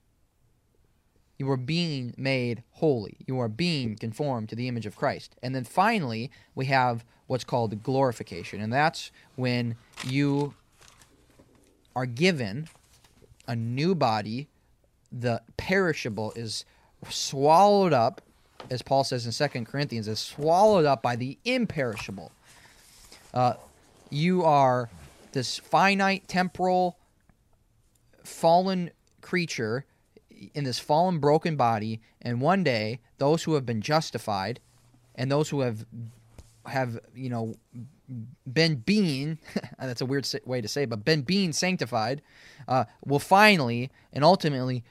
You are being made holy. You are being conformed to the image of Christ. And then finally, we have what's called glorification, and that's when you are given a new body. The perishable is swallowed up, as Paul says in 2 Corinthians, is swallowed up by the imperishable. You are this finite, temporal, fallen creature in this fallen, broken body, and one day those who have been justified and those who have been being, that's a weird way to say it, but been being sanctified, will finally and ultimately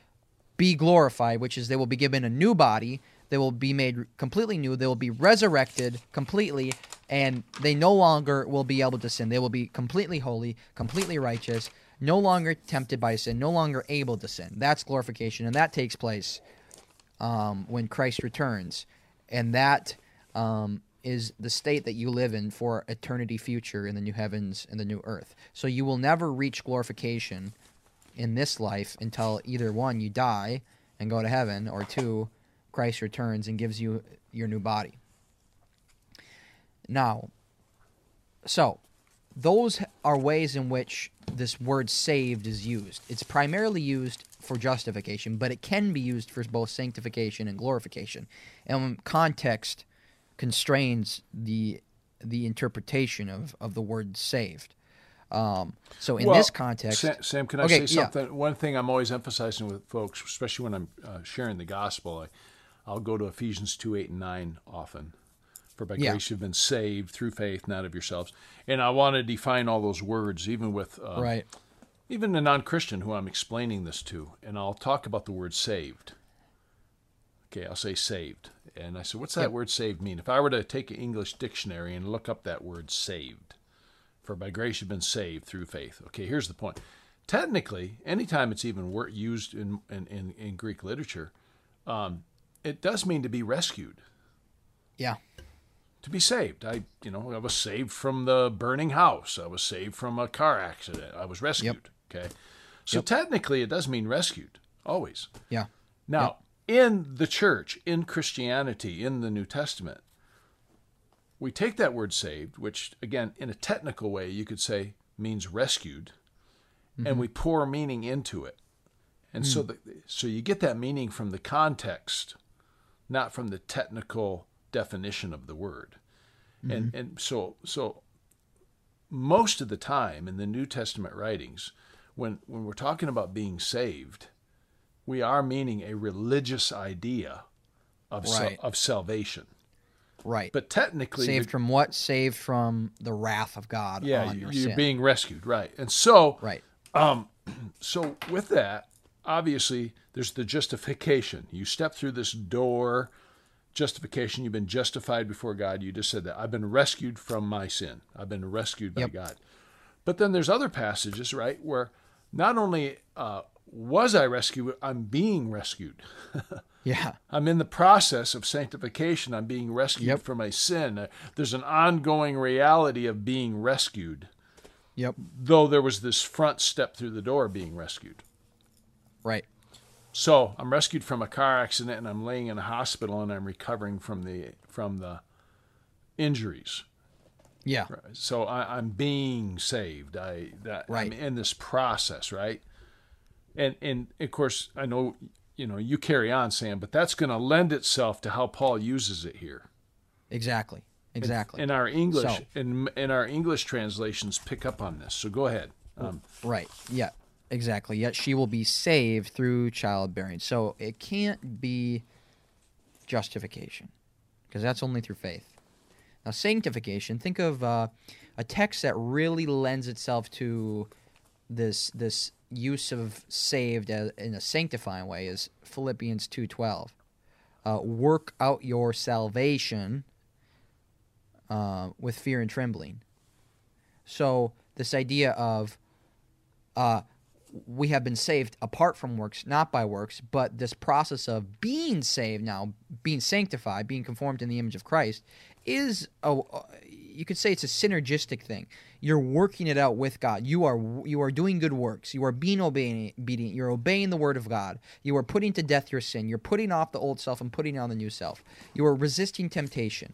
be glorified, which is they will be given a new body. They will be made completely new. They will be resurrected completely, and they no longer will be able to sin. They will be completely holy, completely righteous, no longer tempted by sin, no longer able to sin. That's glorification, and that takes place when Christ returns. And that is the state that you live in for eternity future in the new heavens and the new earth. So you will never reach glorification in this life until either one, you die and go to heaven, or two, Christ returns and gives you your new body. Now, so those are ways in which this word saved is used. It's primarily used for justification, but it can be used for both sanctification and glorification. And context constrains the interpretation of the word saved. So in this context... Sam, can I say something? Yeah. One thing I'm always emphasizing with folks, especially when I'm sharing the gospel, I'll go to Ephesians 2:8-9 often. For by grace you've been saved through faith, not of yourselves. And I want to define all those words, even with even a non-Christian who I'm explaining this to. And I'll talk about the word saved. Okay, I'll say saved. And I said, what's that word saved mean? If I were to take an English dictionary and look up that word saved, for by grace you've been saved through faith. Okay, here's the point. Technically, anytime it's even used in Greek literature, it does mean to be rescued. Yeah. To be saved. I was saved from the burning house. I was saved from a car accident. I was rescued. Yep. Okay. So technically it does mean rescued, always. Yeah. Now, in the church, in Christianity, in the New Testament, we take that word saved, which again, in a technical way, you could say means rescued, and we pour meaning into it. And so you get that meaning from the context, not from the technical definition of the word. And so most of the time in the New Testament writings, when we're talking about being saved, we are meaning a religious idea of salvation. Right. But technically saved from what? Saved from the wrath of God on your sin. You're being rescued, right. And so so with that, obviously there's the justification. You step through this door. Justification, you've been justified before God. You just said that. I've been rescued from my sin. I've been rescued by God. But then there's other passages, right, where not only was I rescued, I'm being rescued. Yeah. I'm in the process of sanctification. I'm being rescued from my sin. There's an ongoing reality of being rescued. Yep. Though there was this front step through the door being rescued. Right. So I'm rescued from a car accident, and I'm laying in a hospital, and I'm recovering from the injuries. Yeah. So I'm being saved. I'm in this process, right? And of course, I know you carry on, Sam, but that's going to lend itself to how Paul uses it here. Exactly. And our English and our English translations pick up on this. So go ahead. Right. Yeah. Exactly. Yet she will be saved through childbearing. So it can't be justification, because that's only through faith. Now, sanctification, think of a text that really lends itself to this use of saved as, in a sanctifying way, is Philippians 2:12. Work out your salvation with fear and trembling. So this idea of we have been saved apart from works, not by works, but this process of being saved now, being sanctified, being conformed in the image of Christ, is you could say it's a synergistic thing. You're working it out with God. You are doing good works. You are being obedient. You're obeying the word of God. You are putting to death your sin. You're putting off the old self and putting on the new self. You are resisting temptation.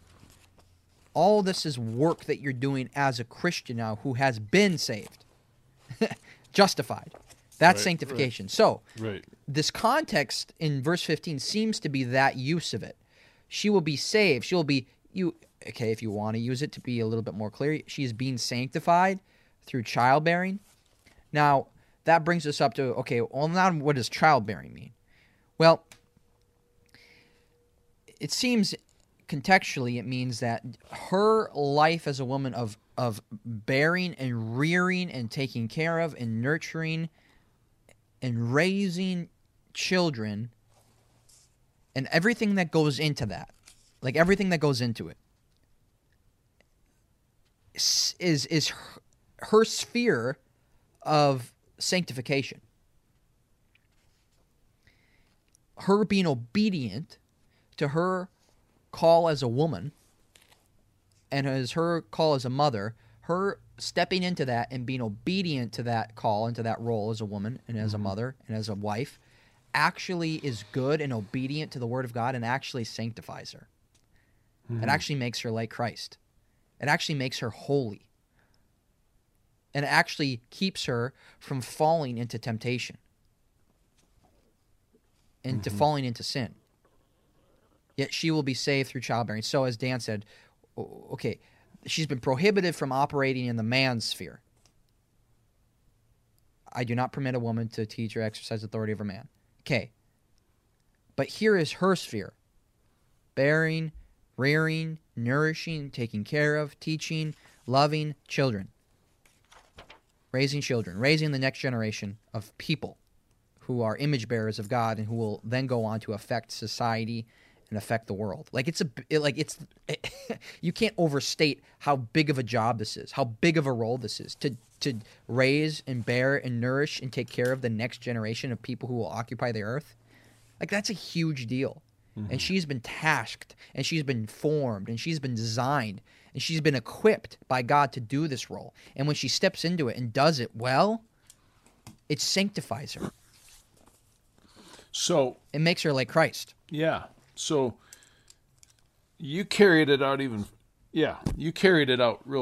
All this is work that you're doing as a Christian now who has been saved, justified. That's right, sanctification. Right. So this context in verse 15 seems to be that use of it. She will be saved. She will be... Okay, if you want to use it to be a little bit more clear, she is being sanctified through childbearing. Now, that brings us up to, okay, well, now what does childbearing mean? Well, it seems contextually it means that her life as a woman of bearing and rearing and taking care of and nurturing and raising children and everything that goes into that. Like everything that goes into it is her sphere of sanctification. Her being obedient to her call as a woman and as her call as a mother, her stepping into that and being obedient to that call and to that role as a woman and as a mother and as a wife actually is good and obedient to the Word of God and actually sanctifies her. It actually makes her like Christ. It actually makes her holy. And it actually keeps her from falling into temptation. Into falling into sin. Yet she will be saved through childbearing. So as Dan said, okay, she's been prohibited from operating in the man's sphere. I do not permit a woman to teach or exercise authority over man. Okay. But here is her sphere. Bearing, rearing, nourishing, taking care of, teaching, loving children, raising the next generation of people who are image bearers of God and who will then go on to affect society and affect the world. Like you can't overstate how big of a job this is, how big of a role this is to raise and bear and nourish and take care of the next generation of people who will occupy the earth. Like that's a huge deal. And she's been tasked, and she's been formed, and she's been designed, and she's been equipped by God to do this role. And when she steps into it and does it well, it sanctifies her. So it makes her like Christ. Yeah. So you carried it out real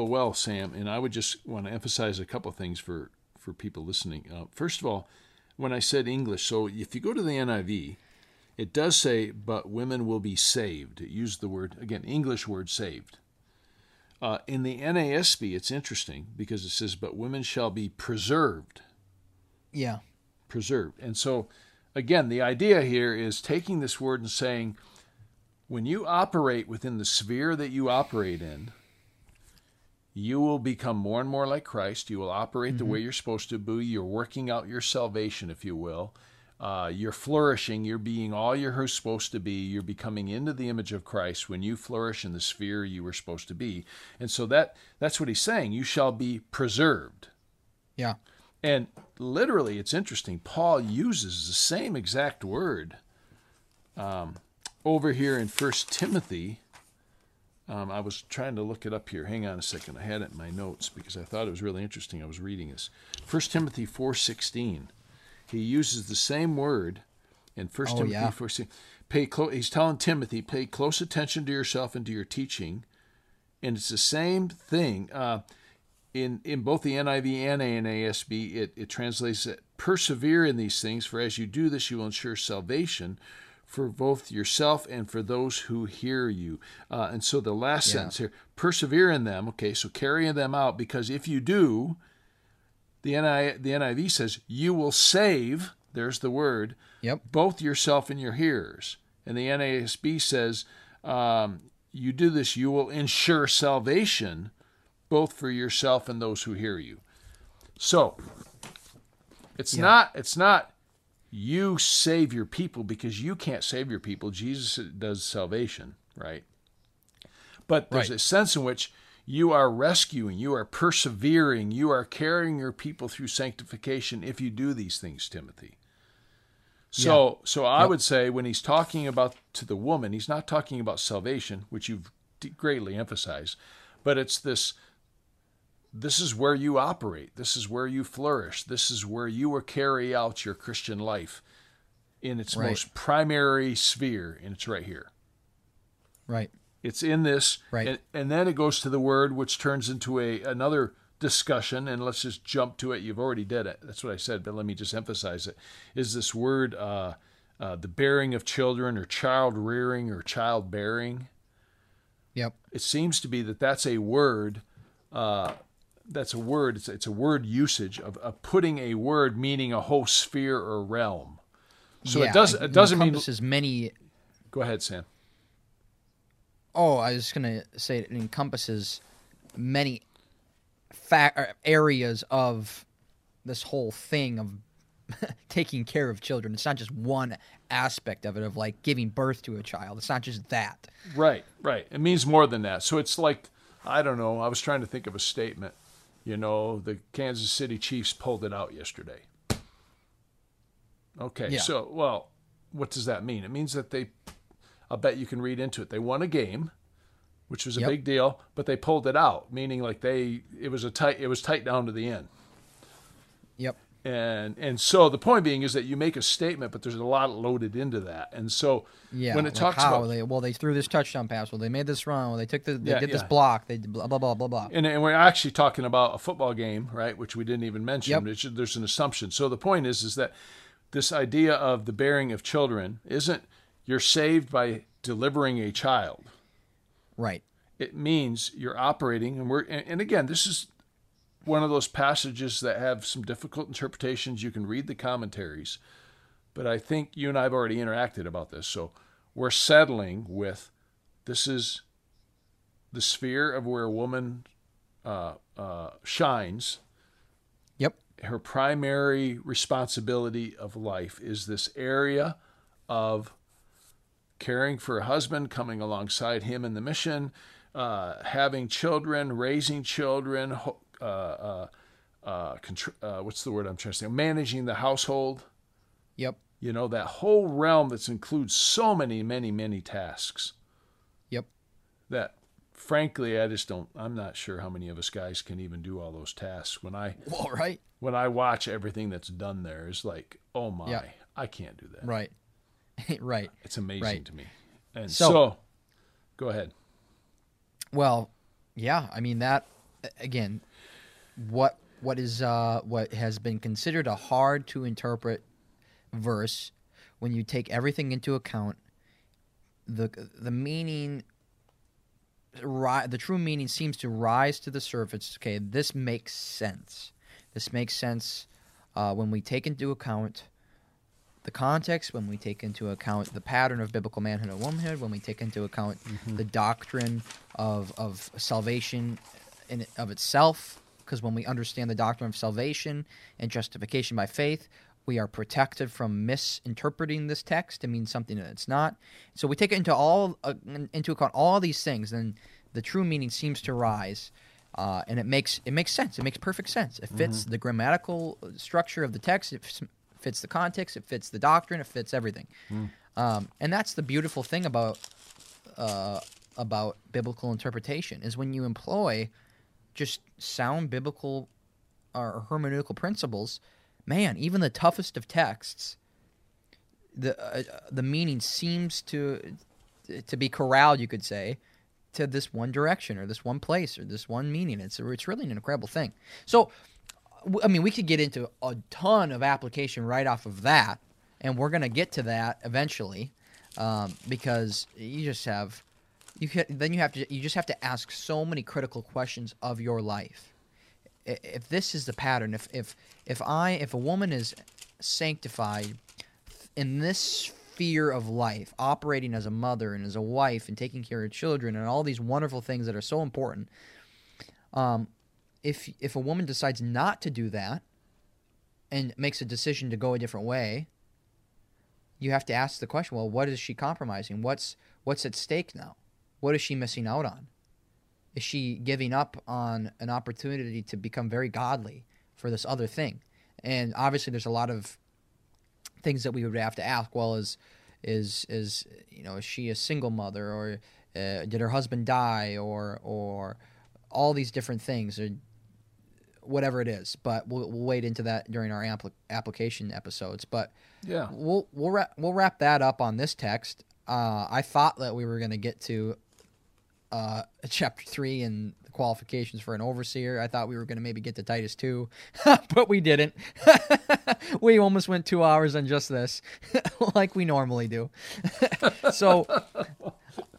well, Sam. And I would just want to emphasize a couple of things for people listening. First of all, when I said English, so if you go to the NIV... It does say, but women will be saved. It used the word, again, English word, saved. In the NASB, it's interesting because it says, but women shall be preserved. Yeah. Preserved. And so, again, the idea here is taking this word and saying, when you operate within the sphere that you operate in, you will become more and more like Christ. You will operate the way you're supposed to be. You're working out your salvation, if you will. You're flourishing, you're being all you're supposed to be, you're becoming into the image of Christ when you flourish in the sphere you were supposed to be. And so that's what he's saying, you shall be preserved. Yeah. And literally, it's interesting, Paul uses the same exact word over here in 1 Timothy. I was trying to look it up here. Hang on a second. I had it in my notes because I thought it was really interesting. I was reading this. 1 Timothy 4:16. He uses the same word in 1 Timothy 4:16. He's telling Timothy, pay close attention to yourself and to your teaching. And it's the same thing. In both the NIV and NASB, it translates that, persevere in these things, for as you do this, you will ensure salvation for both yourself and for those who hear you. And so the last sentence here, persevere in them. Okay, so carry them out, because if you do, The NIV says, you will save, there's the word, both yourself and your hearers. And the NASB says, you do this, you will ensure salvation, both for yourself and those who hear you. So it's not you save your people, because you can't save your people. Jesus does salvation, right? But there's a sense in which you are rescuing, you are persevering, you are carrying your people through sanctification if you do these things, Timothy. So I would say when he's talking about to the woman, he's not talking about salvation, which you've greatly emphasized, but it's this is where you operate. This is where you flourish. This is where you will carry out your Christian life in its most primary sphere, and it's right here. Right. It's in this, and then it goes to the word, which turns into another discussion, and let's just jump to it. You've already did it. That's what I said, but let me just emphasize it. Is this word the bearing of children or child rearing or child bearing? Yep. It seems to be that that's a word. It's a word usage of putting a word meaning a whole sphere or realm. So it doesn't mean encompasses many. Go ahead, Sam. Oh, I was going to say it encompasses many areas of this whole thing of taking care of children. It's not just one aspect of it, of like giving birth to a child. It's not just that. Right. It means more than that. So it's like, I don't know, I was trying to think of a statement. You know, the Kansas City Chiefs pulled it out yesterday. Okay, so, well, what does that mean? It means that they... I'll bet you can read into it. They won a game, which was a big deal, but they pulled it out, meaning like it was tight down to the end. Yep. And so the point being is that you make a statement, but there's a lot loaded into that. And so when it talks about they threw this touchdown pass, they made this run, they took they did this block, they blah blah blah blah blah. And we're actually talking about a football game, right? Which we didn't even mention. Yep. There's an assumption. So the point is that this idea of the bearing of children isn't. You're saved by delivering a child. Right. It means you're operating, and again, this is one of those passages that have some difficult interpretations. You can read the commentaries, but I think you and I have already interacted about this. So we're settling with this is the sphere of where a woman shines. Yep. Her primary responsibility of life is this area of caring for a husband, coming alongside him in the mission, having children, raising children, managing the household. Yep. You know, that whole realm that includes so many, many, many tasks. Yep. That, frankly, I'm not sure how many of us guys can even do all those tasks. When I watch everything that's done there, it's like, oh my, I can't do that. Right. Right. It's amazing to me. And so go ahead. Well, I mean, that again, what has been considered a hard to interpret verse, when you take everything into account, the meaning, the true meaning seems to rise to the surface. Okay, this makes sense. This makes sense when we take into account the context, when we take into account the pattern of biblical manhood and womanhood, when we take into account the doctrine of salvation in of itself, because when we understand the doctrine of salvation and justification by faith, we are protected from misinterpreting this text to mean something that it's not. So we take into account all these things, and the true meaning seems to rise. And it makes sense. It makes perfect sense. It fits the grammatical structure of the text. It fits the context, it fits the doctrine, it fits everything. And that's the beautiful thing about biblical interpretation, is when you employ just sound biblical or hermeneutical principles, man, even the toughest of texts, the meaning seems to be corralled, you could say, to this one direction or this one place or this one meaning. It's really an incredible thing. So, I mean, we could get into a ton of application right off of that, and we're going to get to that eventually, because you have to ask so many critical questions of your life, if this is the pattern, if a woman is sanctified in this sphere of life, operating as a mother and as a wife and taking care of children and all these wonderful things that are so important, if a woman decides not to do that and makes a decision to go a different way, you have to ask the question, well, what is she compromising? What's at stake now? What is she missing out on? Is she giving up on an opportunity to become very godly for this other thing? And obviously there's a lot of things that we would have to ask. Well, is she a single mother, or did her husband die, or all these different things, or whatever it is. But we'll wade into that during our application episodes. But yeah, we'll wrap that up on this text. I thought that we were going to get to chapter 3 and the qualifications for an overseer. I thought we were going to maybe get to Titus 2, but we didn't. We almost went 2 hours on just this, like we normally do. So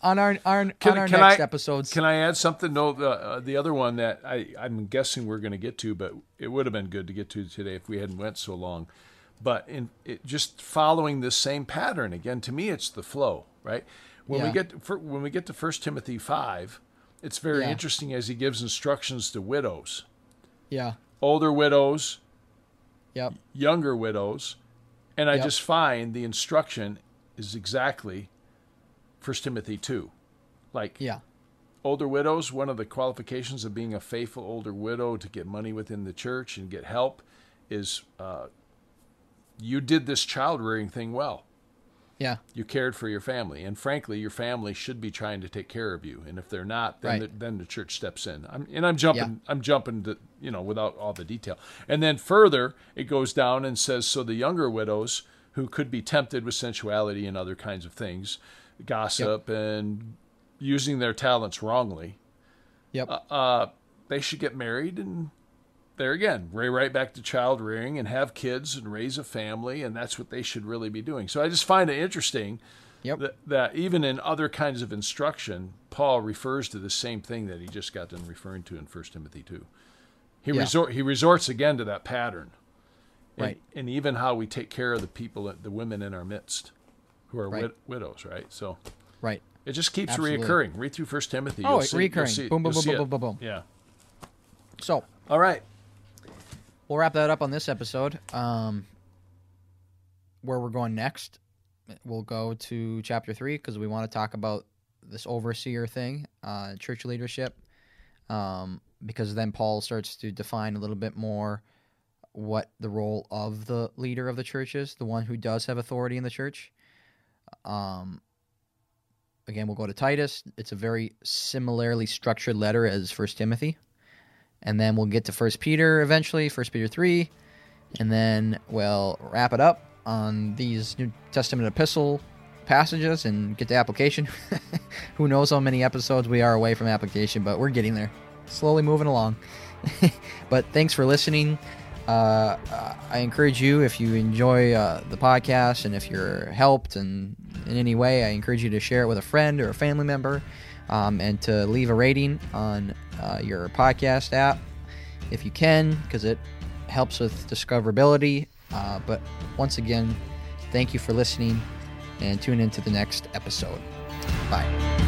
on our next episodes... Can I add something? No, the other one that I'm guessing we're going to get to, but it would have been good to get to today if we hadn't went so long. But just following this same pattern again, to me, it's the flow, right? When we get to 1 Timothy 5, it's very interesting as he gives instructions to widows. Yeah. Older widows. Yep. Younger widows. And I just find the instruction is exactly 1 Timothy 2. Older widows, one of the qualifications of being a faithful older widow to get money within the church and get help is... you did this child-rearing thing well. Yeah. You cared for your family. And frankly, your family should be trying to take care of you. And if they're not, then the church steps in. I'm jumping to, without all the detail. And then further, it goes down and says, so the younger widows who could be tempted with sensuality and other kinds of things, gossip and using their talents wrongly, they should get married and... There again, right back to child rearing and have kids and raise a family, and that's what they should really be doing. So I just find it interesting that even in other kinds of instruction, Paul refers to the same thing that he just got done referring to in 1 Timothy 2. He resorts again to that pattern, and even how we take care of the people, the women in our midst, who are widows, right? So, it just keeps reoccurring. Read through 1 Timothy. Oh, it's reoccurring. Boom, boom, boom. Yeah. So, all right. We'll wrap that up on this episode. Where we're going next, we'll go to chapter 3 because we want to talk about this overseer thing, church leadership, because then Paul starts to define a little bit more what the role of the leader of the church is, the one who does have authority in the church. Again, we'll go to Titus. It's a very similarly structured letter as 1 Timothy. And then we'll get to 1 Peter eventually, 1 Peter 3. And then we'll wrap it up on these New Testament epistle passages and get to application. Who knows how many episodes we are away from application, but we're getting there. Slowly moving along. But thanks for listening. I encourage you, if you enjoy the podcast and if you're helped in any way, I encourage you to share it with a friend or a family member. And to leave a rating on your podcast app if you can, because it helps with discoverability. But once again, thank you for listening and tune into the next episode. Bye.